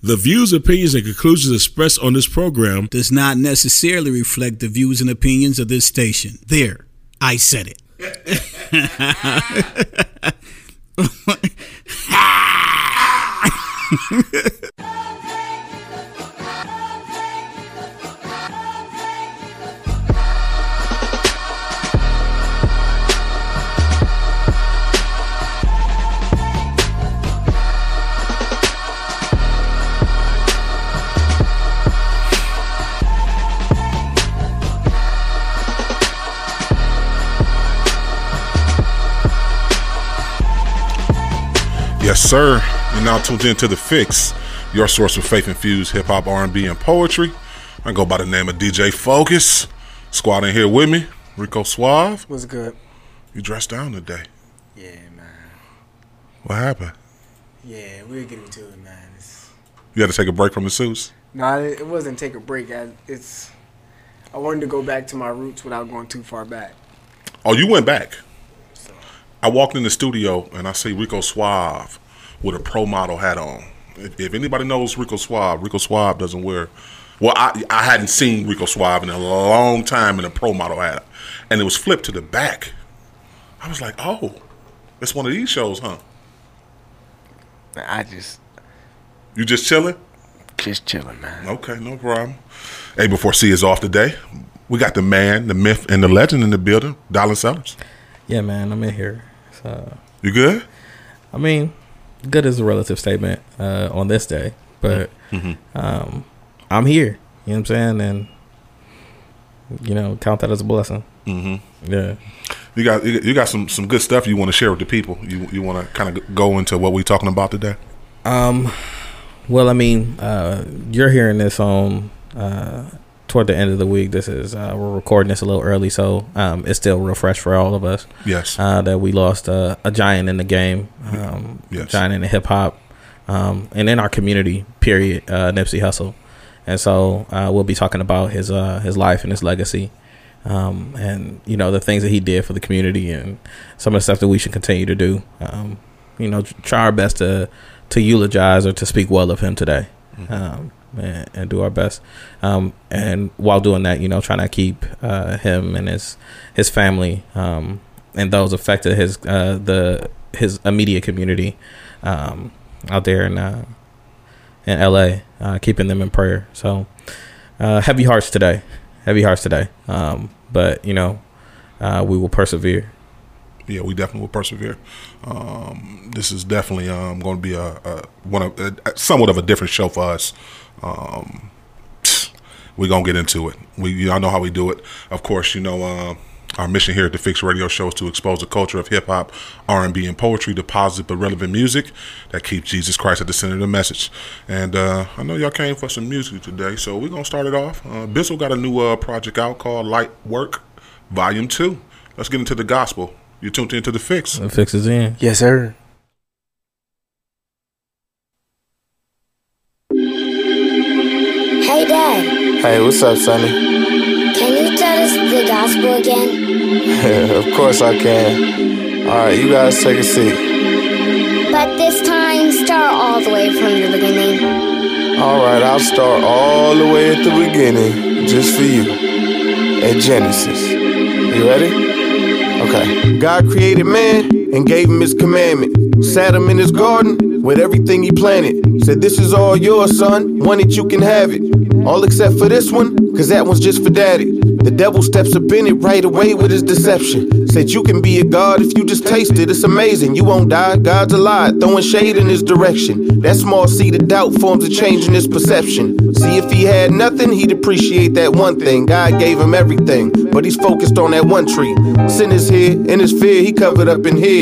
The views, opinions, and conclusions expressed on this program does not necessarily reflect the views and opinions of this station. There, I said it. Yes, sir. You're now tuned in to The Fix, your source for faith-infused hip-hop, R&B, and poetry. I go by the name of DJ Focus. Squad in here with me, Rico Suave. What's good? You dressed down today. Yeah, man. What happened? Yeah, we'll get into it, man. You had to take a break from the suits? No, it wasn't take a break. I wanted to go back to my roots without going too far back. Oh, you went back? I walked in the studio and I see Rico Suave with a pro model hat on. If anybody knows Rico Suave doesn't wear. Well, I hadn't seen Rico Suave in a long time in a pro model hat, and it was flipped to the back. I was like, oh, it's one of these shows, huh? You just chilling? Just chilling, man. Okay, no problem. A before C is off today. We got the man, the myth, and the legend in the building, Dollar Sellers. Yeah, man, I'm in here. So you good? I mean, good is a relative statement on this day, but I'm here. You know what I'm saying? And you know, count that as a blessing. Mm-hmm. Yeah. You got some good stuff you want to share with the people. You want to kind of go into what we're talking about today. Well, I mean, you're hearing this on toward the end of the week. This is we're recording this a little early, so it's still real fresh for all of us. Yes, that we lost a giant in the game, yes. Giant in the hip hop, and in our community. Period. Nipsey Hussle, and so we'll be talking about his life and his legacy, and you know the things that he did for the community and some of the stuff that we should continue to do. You know, try our best to eulogize or to speak well of him today. Mm-hmm. And do our best, and while doing that, you know, trying to keep him and his family and those affected his immediate community out there in LA, keeping them in prayer. So heavy hearts today, but you know, we will persevere. Yeah, we definitely will persevere. This is definitely going to be somewhat of a different show for us. We're going to get into it. Y'all know how we do it. Of course, you know, our mission here at The Fix Radio Show is to expose the culture of hip-hop, R&B, and poetry to positive but relevant music that keeps Jesus Christ at the center of the message. And I know y'all came for some music today, so we're going to start it off. Bizzle got a new project out called Light Work Volume 2. Let's get into the gospel. You're tuned into The Fix. The Fix is in. Yes, sir. Hey, Dad. Hey, what's up, Sonny? Can you tell us the gospel again? Of course I can. All right, you guys take a seat. But this time, start all the way from the beginning. All right, I'll start all the way at the beginning, just for you, at Genesis. You ready? Okay. God created man and gave him his commandment. Sat him in his garden with everything he planted. Said, this is all yours, son. Want it, you can have it. All except for this one, cause that one's just for daddy. The devil steps up in it right away with his deception. Said, you can be a god if you just taste it. It's amazing, you won't die, God's alive. Throwing shade in his direction. That small seed of doubt forms a change in his perception. See, if he had nothing, he'd appreciate that one thing. God gave him everything, but he's focused on that one tree. Sin is here, in his fear, he covered up in hid.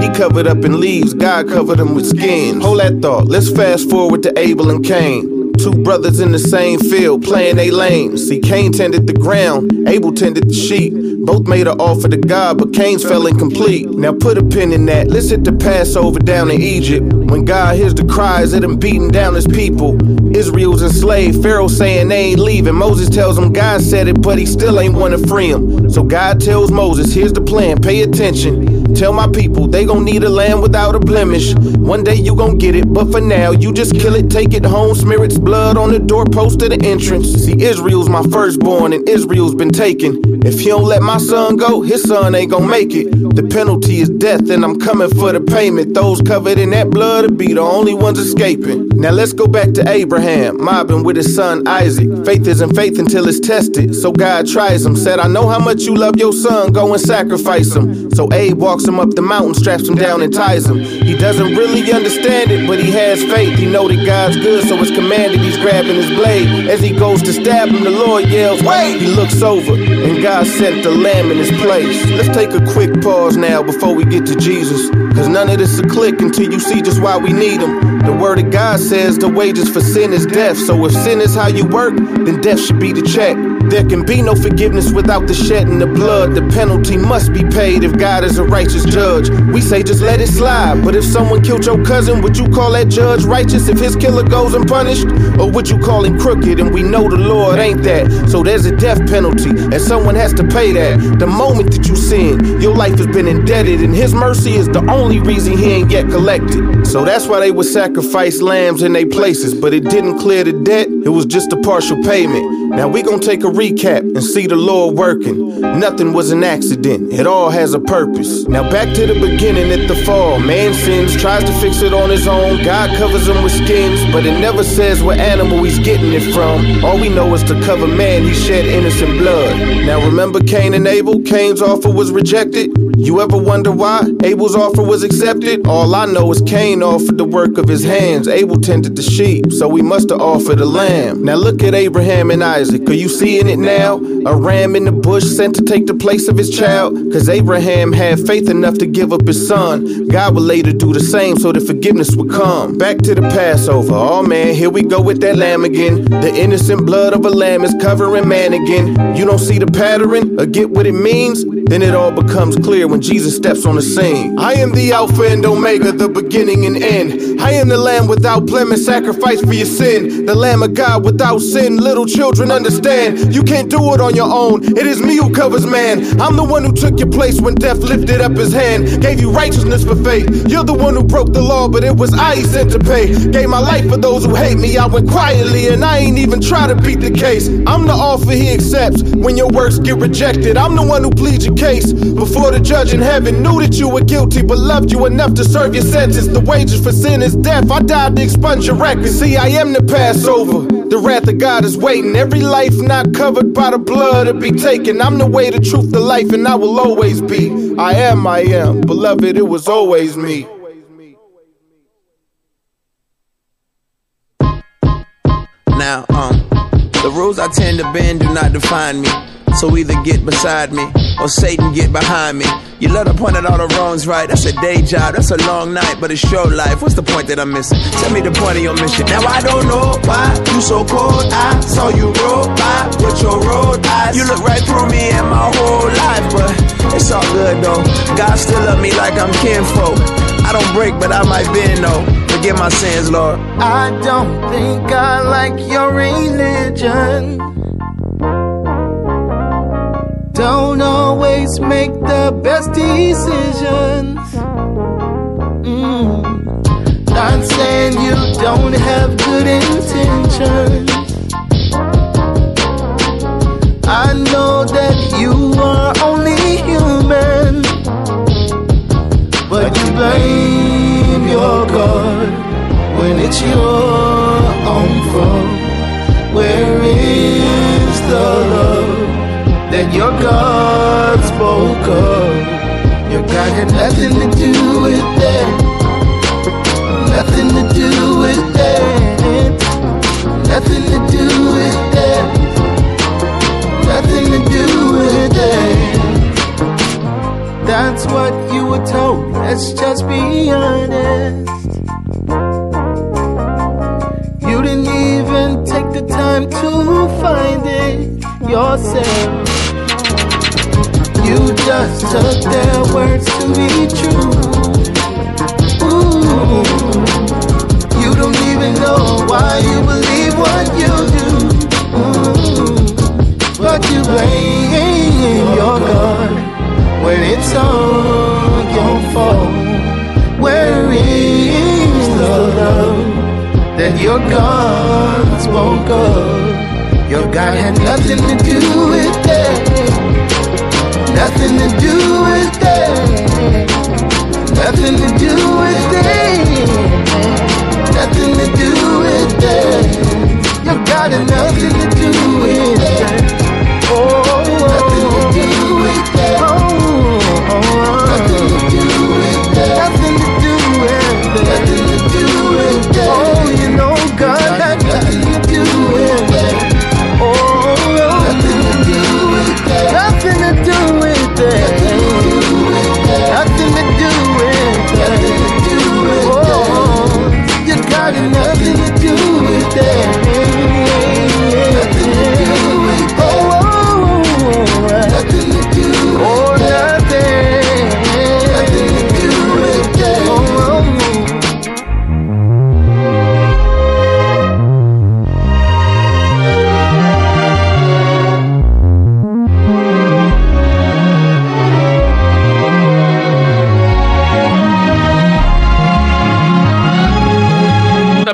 He covered up in leaves, God covered him with skin. Hold that thought, let's fast forward to Abel and Cain. Two brothers in the same field, playing they lane. See, Cain tended the ground, Abel tended the sheep. Both made an offer to God, but Cain's fell incomplete. Now put a pin in that, let's hit the Passover down in Egypt. When God hears the cries of them beating down his people. Israel's enslaved, Pharaoh saying they ain't leaving. Moses tells him God said it, but he still ain't wanna free him. So God tells Moses, here's the plan, pay attention. Tell my people, they gon' need a land without a blemish. One day you gon' get it, but for now, you just kill it, take it home, smear its blood on the doorpost to the entrance. See, Israel's my firstborn, and Israel's been taken. If he don't let my son go, his son ain't gon' make it. The penalty is death, and I'm coming for the payment. Those covered in that blood will be the only ones escaping. Now let's go back to Abraham, mobbing with his son Isaac. Faith isn't faith until it's tested, so God tries him. Said, I know how much you love your son, go and sacrifice him. So Abe walks him up the mountain, straps him down and ties him. He doesn't really understand it, but he has faith. He know that God's good, so it's commanded. He's grabbing his blade. As he goes to stab him, the Lord yells, wait! He looks over, and God sent the lamb in his place. Let's take a quick pause now before we get to Jesus, cause none of this will click until you see just why we need him. The word of God says the wages for sin is death, so if sin is how you work, then death should be the check. There can be no forgiveness without the shedding of blood. The penalty must be paid if God is a righteous judge. We say just let it slide, but if someone killed your cousin, would you call that judge righteous if his killer goes unpunished? Or would you call him crooked? And we know the Lord ain't that, so there's a death penalty, and someone has to pay that. The moment that you sin, your life has been indebted, and his mercy is the only reason he ain't yet collected. So that's why they would sacrifice lambs in their places, but it didn't clear the debt, it was just a partial payment. Now we gon' take a recap and see the Lord working. Nothing was an accident, it all has a purpose. Now back to the beginning at the fall. Man sins, tries to fix it on his own. God covers him with skins, but it never says what animal he's getting it from. All we know is to cover man, he shed innocent blood. Now remember Cain and Abel? Cain's offer was rejected. You ever wonder why? Abel's offer was accepted. All I know is Cain offered the work of his hands. Abel tended the sheep, so he must have offered a lamb. Now look at Abraham and Isaac. Are you seeing it now? A ram in the bush sent to take the place of his child, cause Abraham had faith enough to give up his son. God would later do the same so that forgiveness would come. Back to the Passover. Oh man, here we go with that lamb again. The innocent blood of a lamb is covering man again. You don't see the pattern or get what it means? Then it all becomes clear when Jesus steps on the scene. I am the Alpha and Omega, the beginning and end. I am the Lamb without blemish, sacrifice for your sin. The Lamb of God without sin, little children understand. You can't do it on your own, it is me who covers man. I'm the one who took your place when death lifted up his hand. Gave you righteousness for faith. You're the one who broke the law, but it was I he sent to pay. Gave my life for those who hate me, I went quietly and I ain't even try to beat the case. I'm the offer he accepts when your works get rejected. I'm the one who pleads your case before the judge in heaven. Knew that you were guilty but loved you enough to serve your sentence. The wages for sin is death, I died to expunge your record. See, I am the Passover, the wrath of God is waiting. Every life not covered by the blood will be taken. I'm the way, the truth, the life, and I will always be. I am, beloved, it was always me. Now, the rules I tend to bend do not define me. So either get beside me, or Satan get behind me. You love to point out all the wrongs, right? That's a day job, that's a long night, but it's your life. What's the point that I'm missing? Tell me the point of your mission. Now I don't know why you so cold. I saw you roll by with your road eyes. You look right through me and my whole life, but it's all good though. God still love me like I'm kinfolk. I don't break, but I might bend though. Forgive my sins, Lord. I don't think I like your religion. Don't always make the best decisions. Not saying you don't have good intentions. I know that you are only human, but you blame your God when it's your own fault. Where is the love that your God spoke of? Your God had nothing to do with that. Nothing to do with that. Nothing to do with that. Nothing to do with that. That's what you were told. Let's just be honest. You didn't even take the time to find it yourself. You just took their words to be true. Ooh, you don't even know why you believe what you do. Ooh, but you blame your God when it's all your fault. Where is one spoke of. Your God had nothing to do with that. Nothing to do with that. Nothing to do with that. Nothing to do with that. Your God had nothing to do with that. Oh, nothing to do with that. Oh, nothing to do with that. Nothing to do. Nothing to do with that. Oh, you know God had nothing to do with that. Oh, nothing to do with that. Nothing to do with that. Nothing to do with that. Nothing to do with that. Oh, you got nothing to do with that. Nothing to do with that. Oh, nothing to do with that. Nothing to do with that. Oh,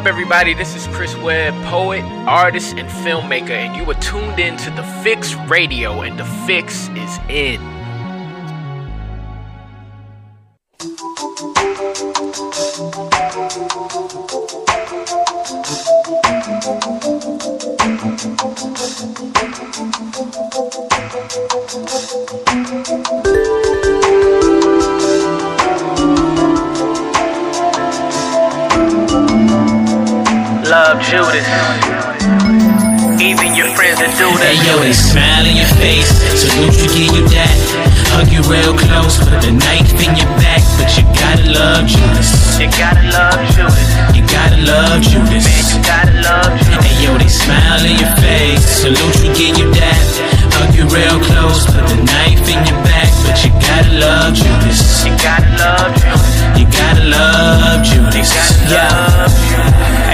everybody, this is Chris Webb, poet, artist, and filmmaker, and you are tuned in to The Fix Radio, and The Fix is in. Judas. Even your friends that do that. Hey yo, they smile in your face, so don't you give you that. Hug you real close, put the knife in your back, but you gotta love Judas. You gotta love Judas. You gotta love Judas. Man, you gotta love Judas. Hey yo, they smile in your face, so don't you give you that. Hug you real close, put the knife in your back, but you gotta love Judas. You gotta love Judas. You gotta love Judas. You gotta love Judas.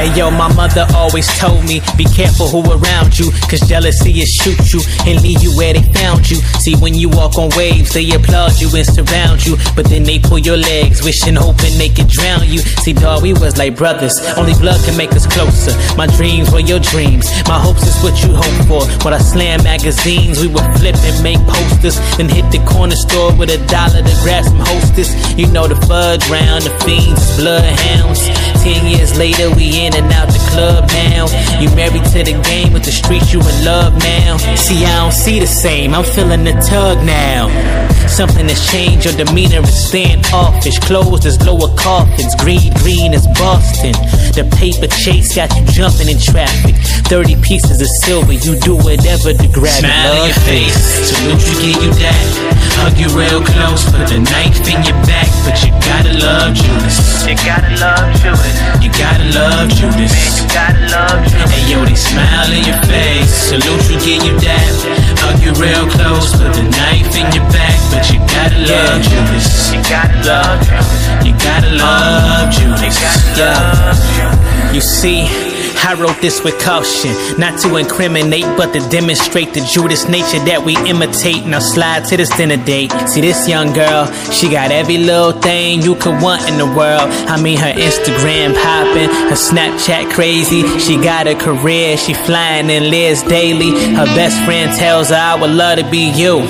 Hey yo, my mother always told me, be careful who around you, cause jealousy will shoot you and leave you where they found you. See, when you walk on waves, they applaud you and surround you, but then they pull your legs, wishing, hoping they could drown you. See, dawg, we was like brothers, only blood can make us closer. My dreams were your dreams, my hopes is what you hope for. When I slammed magazines, we would flip and make posters, then hit the corner store with $1 to grab some Hostess. You know the fudge round, the fiends, bloodhounds. 10 years later, we in and out the club now. You married to the game, with the streets you in love now. See, I don't see the same, I'm feeling the tug now. Something has changed, your demeanor is standoffish. Closed as lower coffins, green as Boston. The paper chase got you jumping in traffic. 30 pieces of silver, you do whatever to grab it. Smile in your face, so don't you give you that. Hug you real close, put the knife in your back, but you gotta love Judas. You gotta love Judas. You gotta love Judas. Man, you gotta love Judas. Hey yo, they smile in your face, salute you, give you that. Hug you real close, put the knife in your back, but you gotta love Judas. You gotta love Judas. You gotta love Judas. You see, I wrote this with caution, not to incriminate, but to demonstrate the Judas nature that we imitate. Now slide to this dinner date. See this young girl, she got every little thing you could want in the world. I mean, her Instagram popping, her Snapchat crazy. She got a career, she flying in Liz daily. Her best friend tells her, I would love to be you.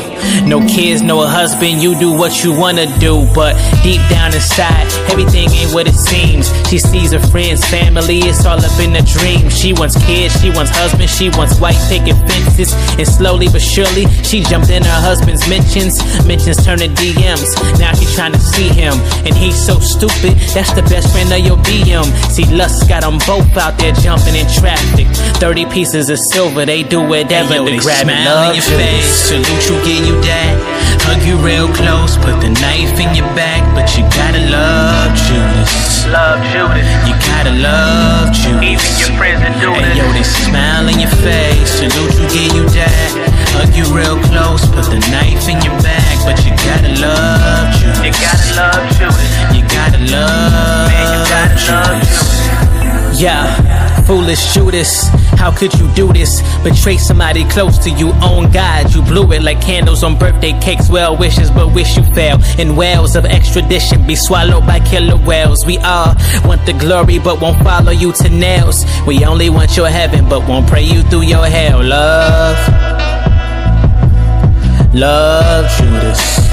No kids, no husband, you do what you wanna do. But deep down inside, everything ain't what it seems. She sees her friends, family, it's all up in the dream. She wants kids, she wants husbands, she wants white picket fences. And slowly but surely, she jumped in her husband's mentions. Mentions turn to DMs, now she trying to see him. And he's so stupid, that's the best friend of your BM. See, lust got them both out there jumping in traffic. 30 pieces of silver, they do whatever to grab it. Smile in your face, salute you, give you that. Hug you real close, put the knife in your back, but you gotta love Judas. Love Judas. You gotta love Judas. Hey yo, they smile in your face, salute you, give you that. Hug you real close, put the knife in your back, but you gotta love Judas. You gotta love Judas. You gotta love Judas. Yeah. foolish, Judas. How could you do this? Betray somebody close to you, own God. You blew it like candles on birthday cakes. Well wishes, but wish you fell. In wells of extradition, be swallowed by killer whales. We all want the glory, but won't follow you to nails. We only want your heaven, but won't pray you through your hell. Love, love, Judas.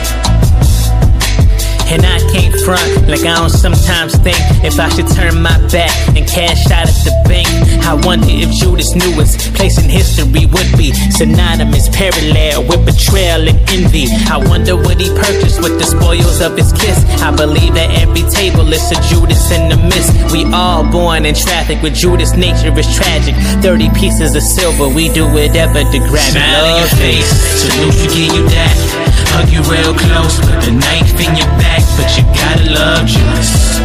And I can't front, like I don't sometimes think if I should turn my back and cash out at the bank. I wonder if Judas knew his place in history would be synonymous, parallel with betrayal and envy. I wonder what he purchased with the spoils of his kiss. I believe that every table is a Judas in the midst. We all born in traffic with Judas, nature is tragic. 30 pieces of silver, we do whatever to grab it. Smile in your face, salute you, give you that. Hug you real close, put the knife in your back. But you gotta love Judas.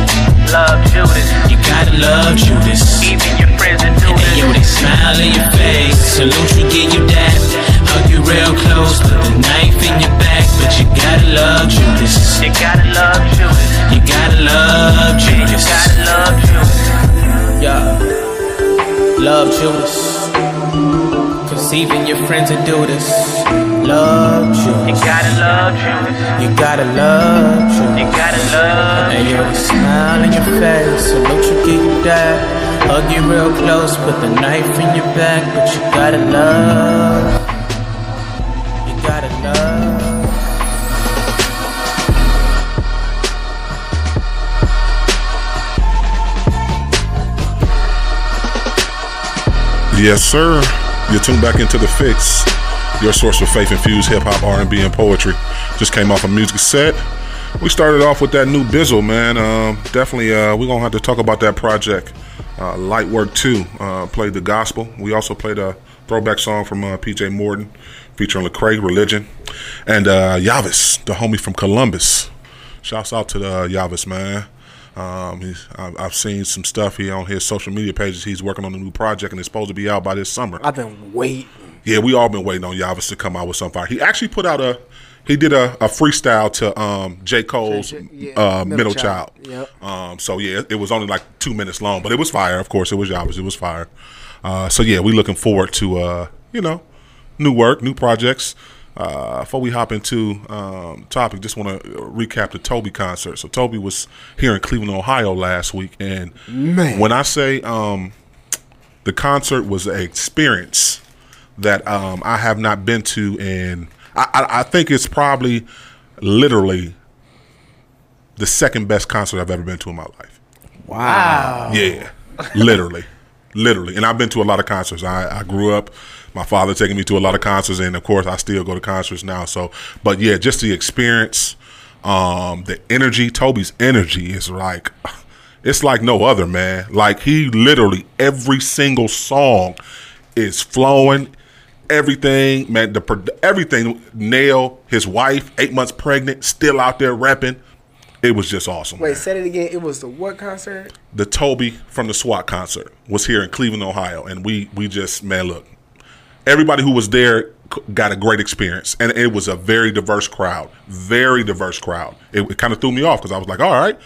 Love Judas. You gotta love Judas. Even your friends are doing it. Yo, they smile in your face. Salute you, give you that. Hug you real close, put the knife in your back. But you gotta love Judas. You gotta love Judas. You gotta love Judas. You gotta love Judas. Yeah. Love Judas. Cause even your friends are do this. Love Judas. You gotta love Judas. You gotta love Judas. You gotta love Judas. And you'll smile in your face, salute you, give you that. Hug you real close, put the knife in your back. But you gotta love. You gotta love. Yes, sir. You're tuned back into The Fix, your source for faith-infused hip-hop, R&B, and poetry. Just came off a music set. We started off with that new Bizzle, man. Definitely, we're going to have to talk about that project. Lightwork 2 played the gospel. We also played a throwback song from P.J. Morton featuring Lecrae, Religion. And Yavis, the homie from Columbus. Shouts out to the Yavis, man. I've seen some stuff here on his social media pages. He's working on a new project, and it's supposed to be out by this summer. I've been waiting. Yeah, we all been waiting on Yavis to come out with something. He actually put out he did a freestyle to J. Cole's Middle Child. Yep. So yeah, it was only like 2 minutes long, but it was fire. Of course, it was Yavis. It was fire. So yeah, we looking forward to new work, new projects. Before we hop into topic, just want to recap the Toby concert. So Toby was here in Cleveland, Ohio last week, and man, when I say the concert was an experience that I have not been to, and I think it's probably literally the second best concert I've ever been to in my life. Wow. Yeah, literally. And I've been to a lot of concerts. I grew up, my father taking me to a lot of concerts, and of course I still go to concerts now. So, but yeah, just the experience, the energy. Toby's energy is like, it's like no other, man. Like, he literally, every single song is flowing, everything, man. Everything. Nail, his wife, 8 months pregnant, still out there rapping. It was just awesome. Wait, man. Said it again. It was the what concert? The Toby from the SWAT concert was here in Cleveland, Ohio, and we just, man, look, everybody who was there got a great experience, and it was a very diverse crowd. Very diverse crowd. It kind of threw me off because I was like, all right.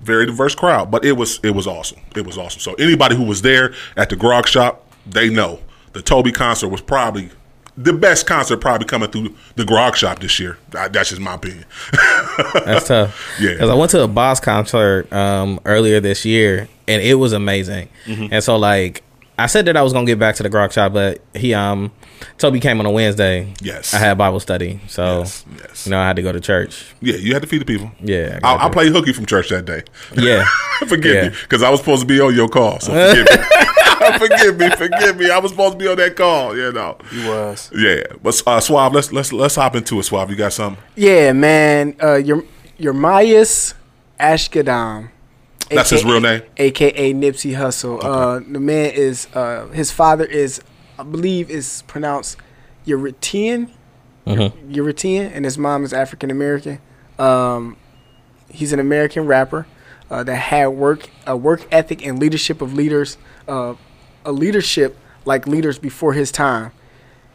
Very diverse crowd, but it was awesome. It was awesome. So anybody who was there at the Grog Shop, they know the Toby concert was probably the best concert probably coming through the Grog Shop this year. That's just my opinion. That's tough. Yeah. Because I went to a Boss concert earlier this year, and it was amazing. Mm-hmm. And so, like, I said that I was going to get back to the Grog Shop, but Toby came on a Wednesday. Yes. I had Bible study. So, yes. You know, I had to go to church. Yeah, you had to feed the people. Yeah. I played hooky from church that day. Yeah. Forgive me, because I was supposed to be on your call, so forgive me. Forgive me. I was supposed to be on that call, you know. You was. Yeah. But Suave, let's hop into it, Suave. You got something? Yeah, man. Yermias Ashkadam. That's his real name? A.K.A. Nipsey Hussle. Okay. The man is, his father is, I believe, is pronounced Eritrean. Mm-hmm. Eritrean, and his mom is African American. He's an American rapper that had work ethic and leadership of leaders, a leadership like leaders before his time.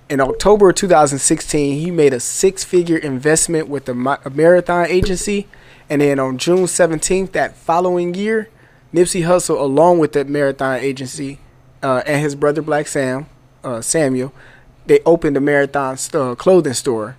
In October of 2016, he made a six-figure investment with the Marathon Agency. And then on June 17th, that following year, Nipsey Hussle, along with that Marathon Agency, and his brother Black Sam, Samuel, they opened a Marathon clothing store,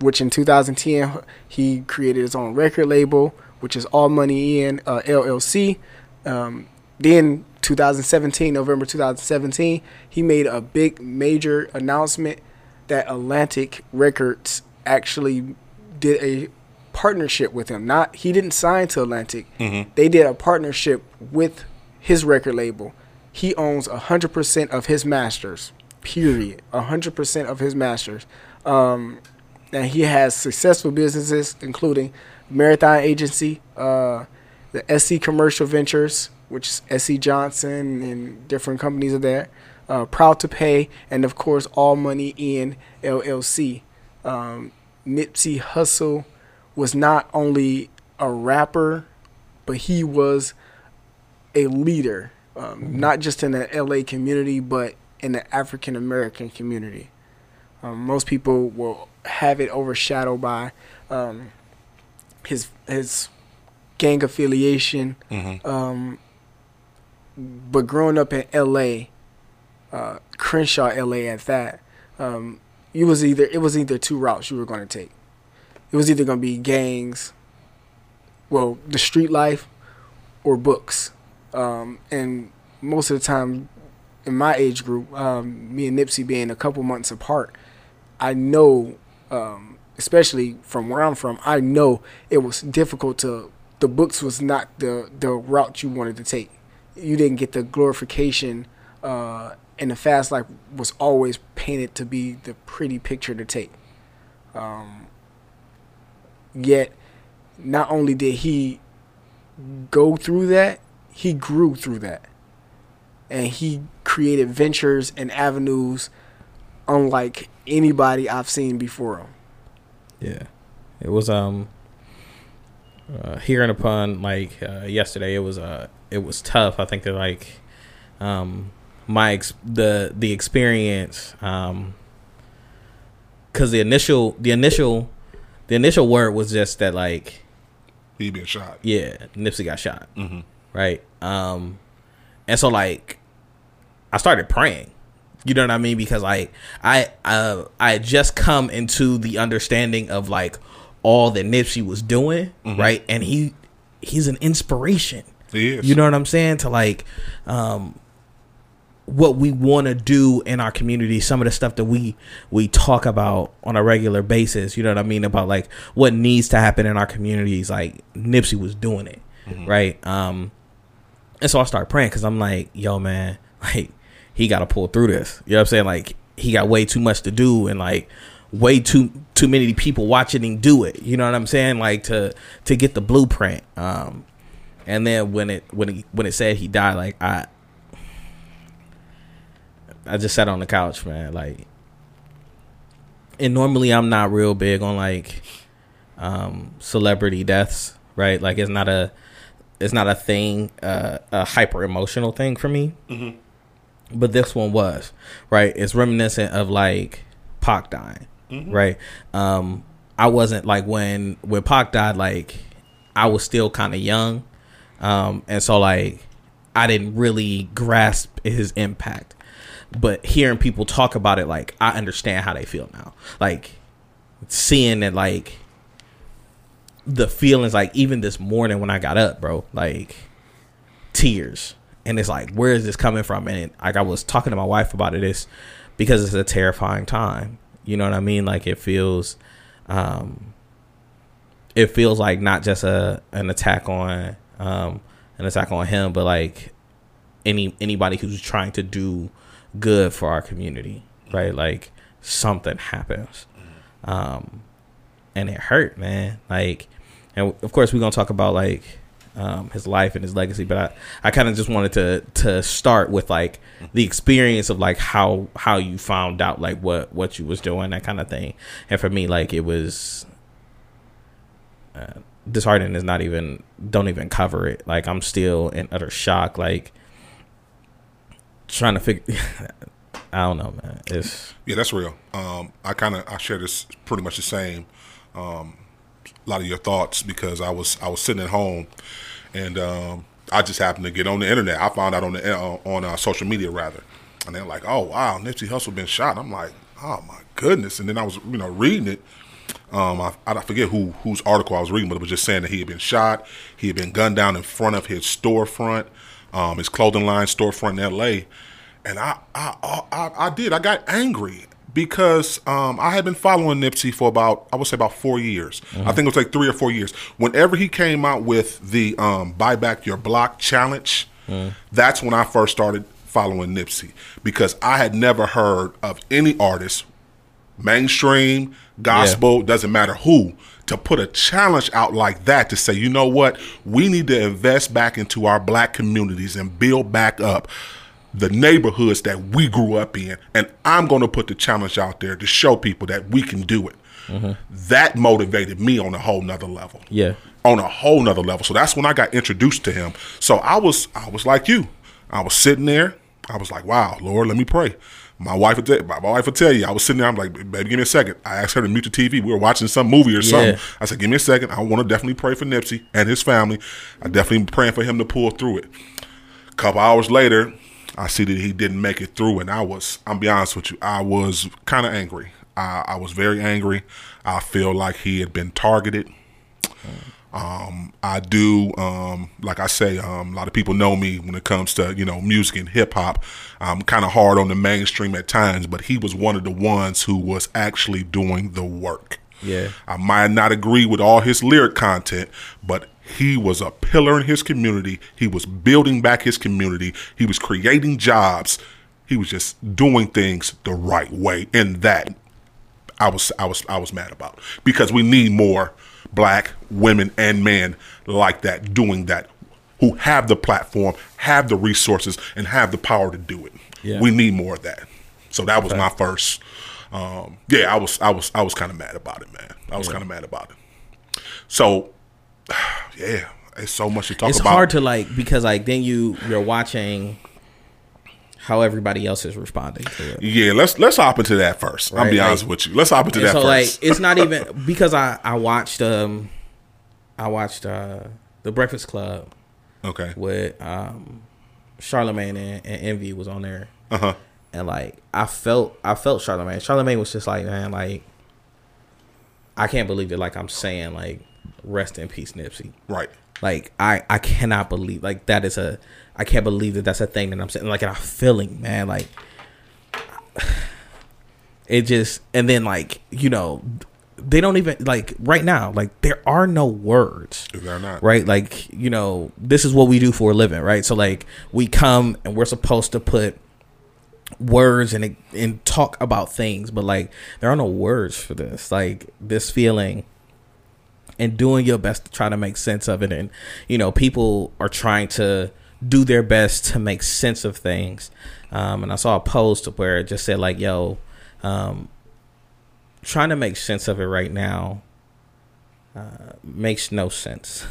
which in 2010 he created his own record label, which is All Money In, LLC. Then 2017, November 2017, he made a big major announcement that Atlantic Records actually did a partnership with him. Not he didn't sign to Atlantic. Mm-hmm. They did a partnership with his record label. He owns 100% of his masters. Period. 100% of his masters. And he has successful businesses, including Marathon Agency, the SC Commercial Ventures, which is SC Johnson and different companies are there, Proud to Pay, and, of course, All Money In, LLC. Nipsey Hussle was not only a rapper, but he was a leader, not just in the L.A. community, but in the African-American community. Most people will have it overshadowed by his gang affiliation. Mm-hmm. But growing up in L.A., Crenshaw, L.A. at that, it was either two routes you were going to take. It was either going to be gangs, well, the street life, or books. And most of the time, in my age group, me and Nipsey being a couple months apart, I know, especially from where I'm from, I know it was difficult to. The books was not the route you wanted to take. You didn't get the glorification, and the fast life was always painted to be the pretty picture to take. Yet, not only did he go through that, he grew through that. And he created ventures and avenues unlike anybody I've seen before him. Yeah. It was hearing upon yesterday, it was tough. I think that the experience, because the initial word was just that he been shot. Yeah, Nipsey got shot. Mm-hmm. Right. And so I started praying. You know what I mean? Because I had just come into the understanding of all that Nipsey was doing, mm-hmm. right? And he's an inspiration. He is. You know what I'm saying? To what we want to do in our community, some of the stuff that we talk about on a regular basis, you know what I mean? About what needs to happen in our communities, Nipsey was doing it, mm-hmm. right? And so I started praying because I'm yo, man, he got to pull through this. You know what I'm saying? He got way too much to do and way too many people watching him do it. You know what I'm saying? To get the blueprint. And then when it said he died, I just sat on the couch, man. And normally I'm not real big on celebrity deaths, right? It's not a thing, a hyper emotional thing for me. Mm-hmm. But this one was, right? It's reminiscent of Pac dying. Mm-hmm. Right. I wasn't when Pac died, I was still kind of young. And so I didn't really grasp his impact, but hearing people talk about it, I understand how they feel now. Seeing that, the feelings, even this morning when I got up, bro, tears. And it's where is this coming from? And I was talking to my wife about it. Because it's a terrifying time. You know what I mean? It feels like not just an attack on him, but anybody who's trying to do good for our community, right? Something happens. And it hurt, man. And of course we're gonna talk about his life and his legacy, but I kind of just wanted to start with the experience of how you found out what you was doing, that kind of thing. And for me, it was disheartening is not even, don't even cover it. I'm still in utter shock, trying to figure I don't know, man. Yeah, that's real. I share this pretty much the same a lot of your thoughts, because I was sitting at home. And I just happened to get on the internet. I found out on the social media rather, and they're like, "Oh wow, Nipsey Hussle been shot." And I'm like, "Oh my goodness!" And then I was reading it. I forget whose article I was reading, but it was just saying that he had been shot. He had been gunned down in front of his storefront, his clothing line storefront in L.A. And I got angry because I had been following Nipsey for about 4 years. Mm-hmm. I think it was like 3 or 4 years. Whenever he came out with the Buy Back Your Block challenge, mm-hmm. that's when I first started following Nipsey because I had never heard of any artist, mainstream, gospel, doesn't matter who, to put a challenge out like that to say, you know what, we need to invest back into our black communities and build back up the neighborhoods that we grew up in, and I'm going to put the challenge out there to show people that we can do it. Mm-hmm. That motivated me on a whole nother level. Yeah, on a whole nother level. So that's when I got introduced to him. So I was like you. I was sitting there. I was like, wow, Lord, let me pray. My wife would tell you. I was sitting there. I'm like, baby, give me a second. I asked her to mute the TV. We were watching some movie or something. Yeah. I said, give me a second. I want to definitely pray for Nipsey and his family. I'm definitely praying for him to pull through it. A couple hours later, I see that he didn't make it through, and I'm be honest with you, I was kind of angry. I was very angry. I feel like he had been targeted. I do, like I say, a lot of people know me when it comes to, music and hip hop. I'm kind of hard on the mainstream at times, but he was one of the ones who was actually doing the work. Yeah. I might not agree with all his lyric content, but he was a pillar in his community. He was building back his community. He was creating jobs. He was just doing things the right way. And that I was mad about, because we need more black women and men like that doing that, who have the platform, have the resources, and have the power to do it. Yeah. We need more of that. So that was my first. I was kind of mad about it, man. I was kind of mad about it. So. Yeah, it's so much to talk about. It's hard to because then you're watching how everybody else is responding to it. Yeah, let's hop into that first. Right? I'll be honest with you. Let's hop into that first. It's not even because I watched The Breakfast Club. Okay. With Charlamagne and Envy was on there. Uh huh. And I felt Charlamagne. Charlamagne was just like, man, I can't believe it. I'm saying rest in peace, Nipsey. Right. I cannot believe that is I can't believe that's a thing that I'm saying. And I'm feeling, man, it just, and then they don't even right now, there are no words. They're not. Right. This is what we do for a living. Right. So we come and we're supposed to put words and talk about things, but there are no words for this. This feeling. And doing your best to try to make sense of it. And, people are trying to do their best to make sense of things. And I saw a post where it just said, trying to make sense of it right now makes no sense.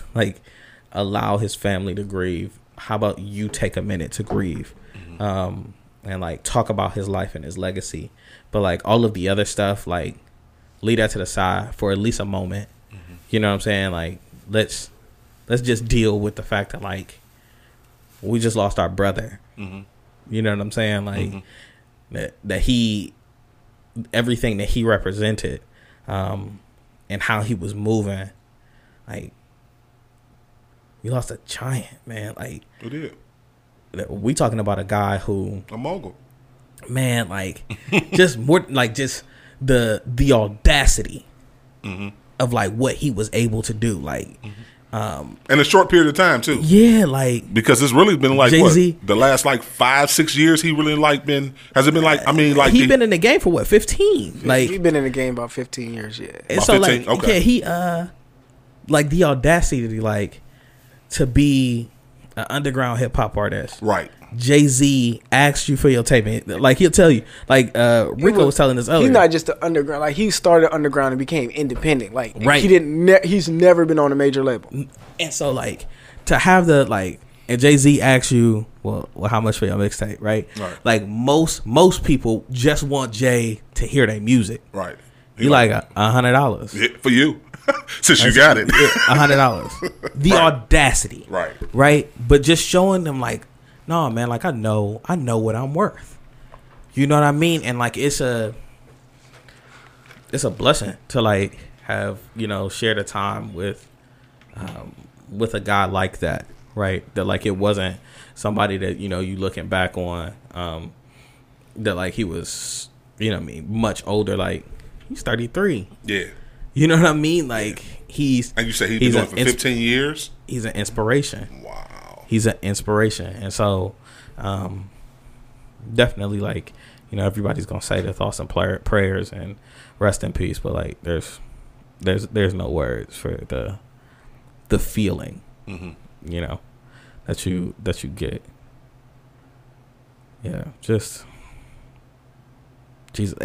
Allow his family to grieve. How about you take a minute to grieve? Mm-hmm. And, talk about his life and his legacy. But, all of the other stuff, leave that to the side for at least a moment. You know what I'm saying? Let's just deal with the fact that we just lost our brother. Mm-hmm. You know what I'm saying? Mm-hmm. that he, everything that he represented, and how he was moving, we lost a giant, man. We did. We talking about a guy who a mogul, man. Just more just the audacity. Mm-hmm. Of what he was able to do, mm-hmm. In a short period of time too. Yeah, because it's really been Jay Z, the last 5-6 years. He really has it been he's been in the game for 15. He's been in the game about 15 years. Yeah, and so 15? Okay. Yeah, he the audacity to be an underground hip hop artist, right? Jay Z asks you for your tape, he'll tell you. Rico was telling us earlier, he's not just the underground. He started underground and became independent. Right. He didn't. He's never been on a major label. And so, to have the and Jay Z asks you, well, how much for your mixtape, right? Most people just want Jay to hear their music, right? He $100 for you. Since you got it. $100. The audacity. Right. Right? But just showing them like, no, man, like I know what I'm worth. You know what I mean? And like it's a blessing to like have, you know, shared a time with a guy like that. Right. That like it wasn't somebody that, you know, you looking back on, that like he was, you know what I mean, much older, like he's 33. Yeah. You know what I mean? Like he's, and you said he's been doing it for 15 years. He's an inspiration. Wow. He's an inspiration. And so definitely like, you know, everybody's gonna say their thoughts and prayers and rest in peace, but like there's no words for the feeling. Mm-hmm. You know, that you get. Yeah, just Jesus.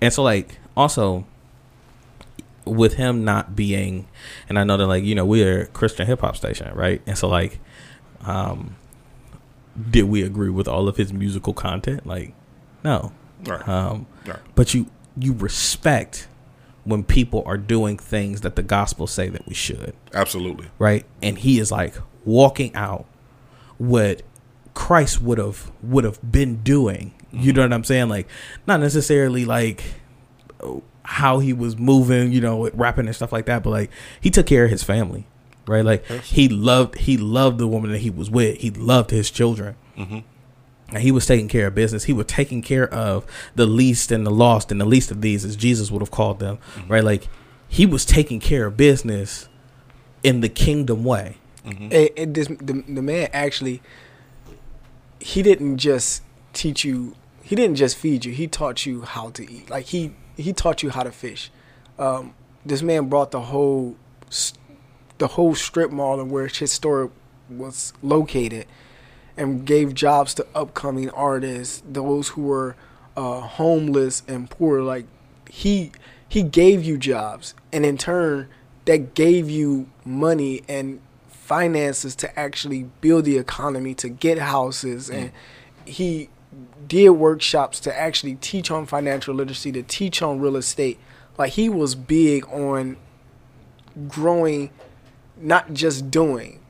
And so like also with him not being, and I know that like, you know, we're a Christian hip hop station, right? And so like, did we agree with all of his musical content? Like, no. Right. Right. But you respect when people are doing things that the gospel say that we should. Absolutely. Right? And he is like walking out what Christ would have been doing. Mm-hmm. You know what I'm saying? Like, not necessarily like how he was moving, you know, rapping and stuff like that, but like he took care of his family, right? Like he loved the woman that he was with. He loved his children. Mm-hmm. And he was taking care of business. He was taking care of the least and the lost, and the least of these, as Jesus would have called them, mm-hmm. right? Like he was taking care of business in the kingdom way. Mm-hmm. And the man actually, he didn't just teach you, he didn't just feed you. He taught you how to eat. Like he taught you how to fish. This man brought the whole strip mall in where his store was located, and gave jobs to upcoming artists, those who were homeless and poor. Like he gave you jobs, and in turn, that gave you money and finances to actually build the economy, to get houses. And he did workshops to actually teach on financial literacy, to teach on real estate. Like he was big on growing, not just doing.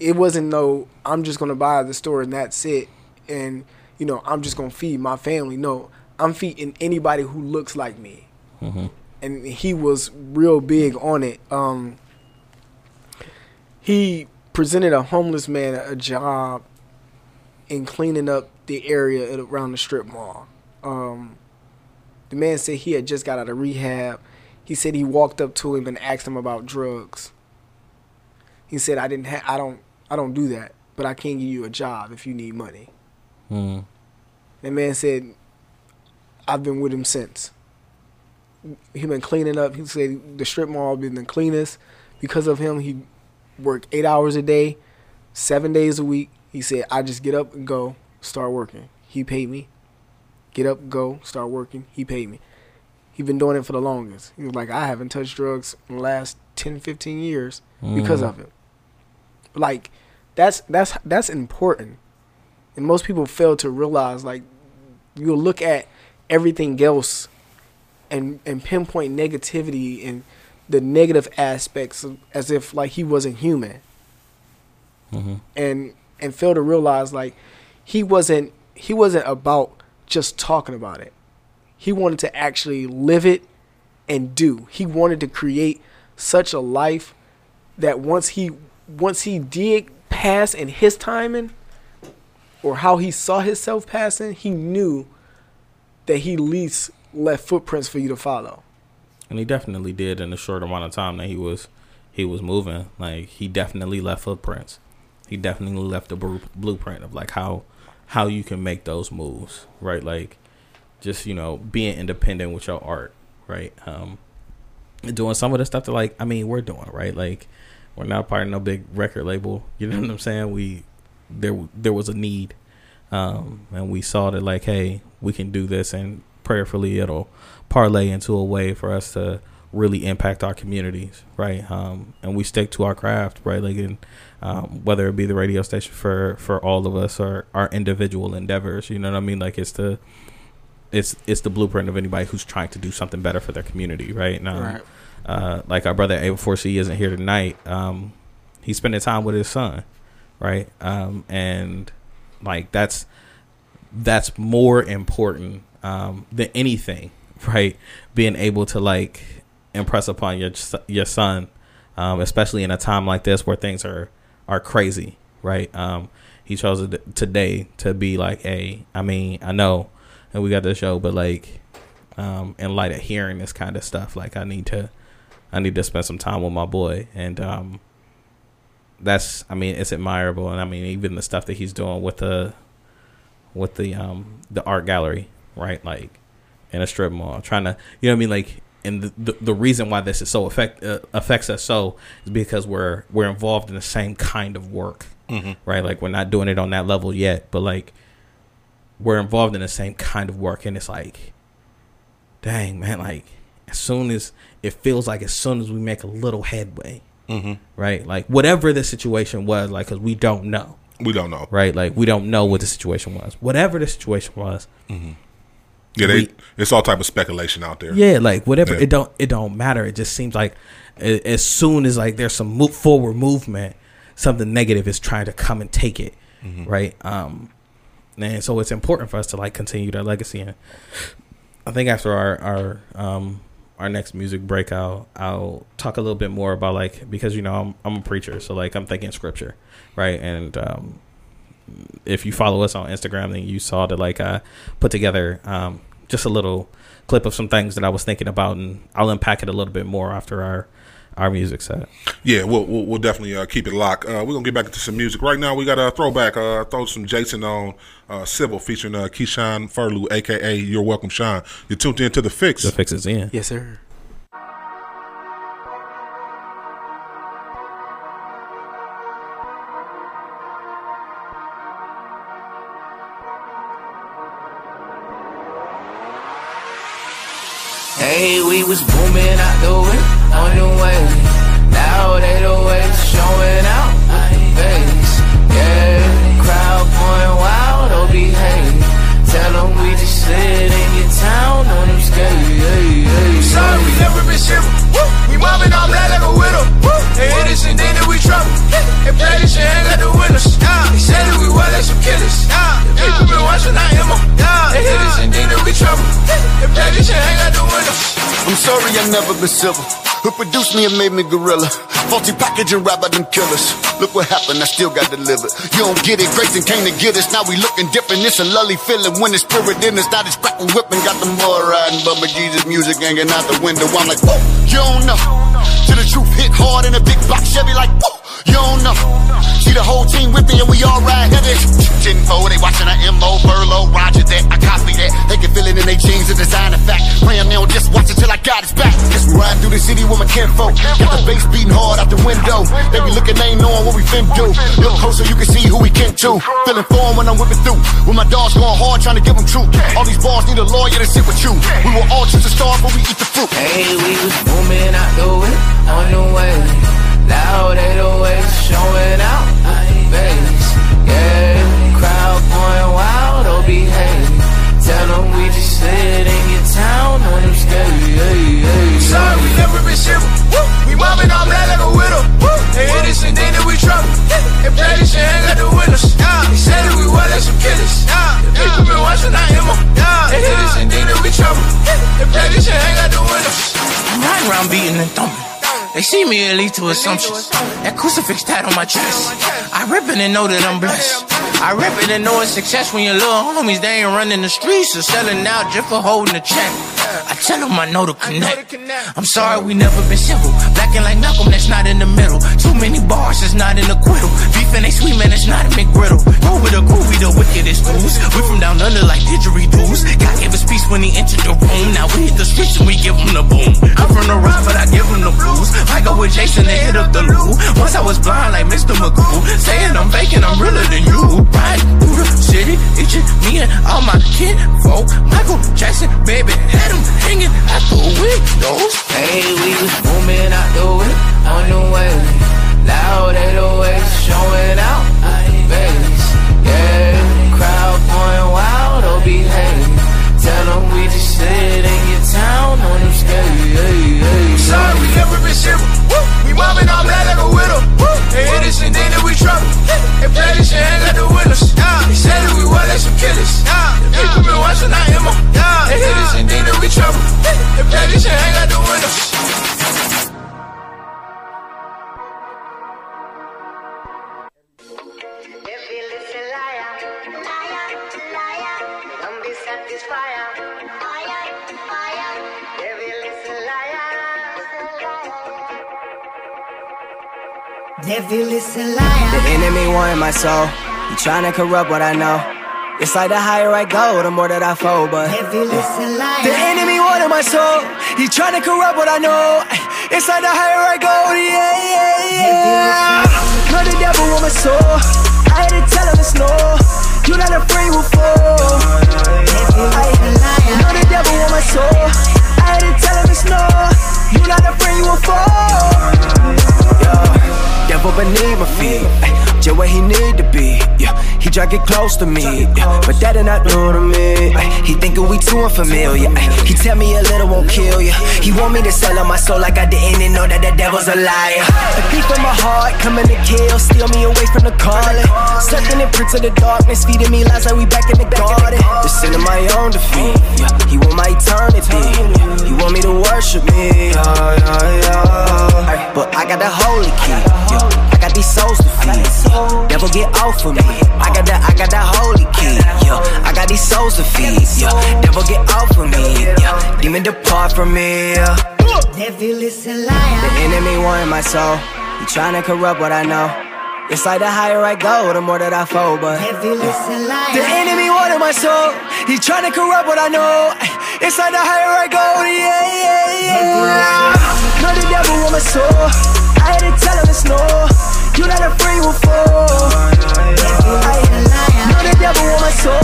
It wasn't no, I'm just going to buy the store and that's it. And, you know, I'm just going to feed my family. No, I'm feeding anybody who looks like me. Mm-hmm. And he was real big on it. He presented a homeless man a job in cleaning up the area around the strip mall. The man said he had just got out of rehab. He said he walked up to him and asked him about drugs. He said, I don't do that, but I can give you a job if you need money. Mm. The man said, I've been with him since. He been cleaning up. He said the strip mall been the cleanest. Because of him, he worked 8 hours a day, 7 days a week. He said, I just get up and go, start working. He paid me. Get up, go, start working. He paid me. He been doing it for the longest. He was like, I haven't touched drugs in the last 10, 15 years because of him. Like that's important, and most people fail to realize. Like you'll look at everything else and pinpoint negativity and the negative aspects as if like he wasn't human, mm-hmm. and fail to realize like he wasn't about just talking about it. He wanted to actually live it and do. He wanted to create such a life that once he did pass in his timing, or how he saw himself passing, he knew that he least left footprints for you to follow. And he definitely did in the short amount of time that he was moving. Like he definitely left footprints. He definitely left the blueprint of like how you can make those moves, right? Like just, you know, being independent with your art, right? Doing some of the stuff that like, I mean, we're doing, right? Like we're not part of no big record label. You know what I'm saying? There was a need. And we saw that like, hey, we can do this, and prayerfully it'll parlay into a way for us to really impact our communities, right? And we stick to our craft, right? Like, and whether it be the radio station for all of us or our individual endeavors, you know what I mean? Like it's the blueprint of anybody who's trying to do something better for their community, right? Now, Like our brother Abel, before he isn't here tonight, he's spending time with his son, right? And like that's more important than anything, right? Being able to like impress upon your son, especially in a time like this where things are crazy, right? He chose today to be like, hey, I mean, I know, and we got this show, but like, in light of hearing this kind of stuff, like I need to spend some time with my boy. And that's, I mean, it's admirable. And I mean, even the stuff that he's doing with the art gallery, right? Like in a strip mall, trying to, you know what I mean? Like, and the reason why this is so affects us so is because we're involved in the same kind of work, mm-hmm. right? Like we're not doing it on that level yet, but like we're involved in the same kind of work. And it's like, dang, man, like it feels like as soon as we make a little headway, mm-hmm. right? Like whatever the situation was, like, because we don't know, right? Like we don't know what the situation was, whatever the situation was. Mm-hmm. Yeah, it's all type of speculation out there. Yeah, like whatever. Yeah. It don't matter. It just seems like as soon as like there's some forward movement, something negative is trying to come and take it, mm-hmm. right? And so it's important for us to like continue that legacy. And I think after our next music break, I'll talk a little bit more about like, because you know I'm a preacher, so like I'm thinking scripture, right? And if you follow us on Instagram, then you saw that like I put together just a little clip of some things that I was thinking about, and I'll unpack it a little bit more after our music set. Yeah, we'll definitely keep it locked. We're gonna get back into some music. Right now, we got a throwback. Throw some Jason on Civil featuring Keyshawn Furlew, A.K.A. You're Welcome, Sean. You're tuned in to The Fix. The Fix is in. Yes, sir. Hey, we was booming out the way, on the way. Now they the way, showing out with the face. Yeah, crowd going wild, don't behave. Tell them we just slid in your town on them skates. Yeah, yeah, yeah. Sorry, we never been shivering. We mobbing all that like a widow. They hit us and then we trouble. If that is your hand, got the winners. They said that we were like some killers. The people been watching our ammo. They hit us and then we trouble. If that is your hand, got the winners. I'm sorry, I never been civil. Who produced me and made me gorilla? Faulty packaging, robbed by them killers. Look what happened, I still got delivered. You don't get it, Grayson came to get us. Now we looking different, it's a lully feeling. When the spirit in us, now this crackin' whipping. Got them all riding, Bubba Jesus music hanging out the window. I'm like, whoa, you don't know. Till the truth hit hard in a big box Chevy like, whoa, you don't know. See the whole team with me and we all ride heavy. 10-4, they watching our M.O. Burlow, Roger that, I copy that. They can feel it in their jeans, a design of fact. Praying they don't just watch it till I got his back. Guess we riding through the city with my kinfolk. Got the bass beating hard out the window. They be looking, they ain't knowing what we fin do. Look closer, you can see who we kin to. Feeling foreign when I'm whipping through. With my dogs going hard, trying to give them truth. All these bars need a lawyer to sit with you. We will all choose the stars, but we eat the fruit. Hey, we was booming out the way, on the way. Loud 808s showing out the face. Yeah, crowd going wild, oh behave. Tell them we just slid in your town on them skates. Yeah, yeah. Sorry, we never been shivering. We mobbing all that like a widow. They hit us and then we trouble. If that is your hand, got the winners. They said that we were like some killers. The people been watching our ammo. They hit us and then we trouble. If that is your hand, got the winners. I'm riding around beating and thumping. They see me, it lead to assumptions. That crucifix tied on my chest. I rip it and know that I'm blessed. I rip it and know it's success when your little homies, they ain't running the streets or selling out just for holding a check. I tell them I know to connect. I'm sorry we never been civil. Blacking like Malcolm, that's not in the middle. Too many bars, it's not an acquittal. Beef and they sweet, man, it's not a McGriddle. Roll with a crew, we the wickedest fools. We from down under like didgeridoos. God gave us peace when he entered the room. Now we hit the streets and we give him the boom. I'm from the ride, but I give him the blues. I go with Jason and hit up the loo. Once I was blind like Mr. McCool. Saying I'm faking, I'm realer than you. Riding through the city, itching me and all my kid folk. Michael Jackson, baby, had him hanging out the windows. Hey, we was booming out the way, on the way. Loud 808s showing out the face. Yeah, crowd going wild, oh behave. Tell them we just slid in your town on them skates. Sorry, Devilish and liar. The enemy wanted my soul. He tryna corrupt what I know. It's like the higher I go, the more that I fold, but devilish and liar. The enemy wanted my soul. He tryna corrupt what I know. It's like the higher I go, yeah. Cut the devil on my soul. I had to tell him it's no. You're not afraid we'll fall. I know the devil on my soul. I had to tell him it's no. You're not afraid you will fall. Yeah. Devil beneath my feet, just where he need to be. Yeah. He try get close to me, but that ain't not new to me. He thinkin' we too unfamiliar. He tell me a little won't kill ya. He want me to sell on my soul like I didn't and know that the devil's a liar. A thief in my heart coming to kill, steal me away from the calling. Sucking in prints of the darkness, feeding me lies like we back in the garden. The sin of my own defeat. He want my eternity. He want me to worship me. But I got the holy key. I got these souls to feed. Devil get off of me. I got that holy key, yeah. I got these souls to feed, yeah. Devil get out from me, yeah. Demon depart from me, yeah. Devil is a liar. The enemy wanted my soul. He tryna corrupt what I know. It's like the higher I go, the more that I fold, but devil is a liar. The enemy wanted my soul. He tryna corrupt what I know. It's like the higher I go, yeah. Cut the devil on my soul. I had to tell him it's no. You not afraid we'll fall. I know the devil on my soul.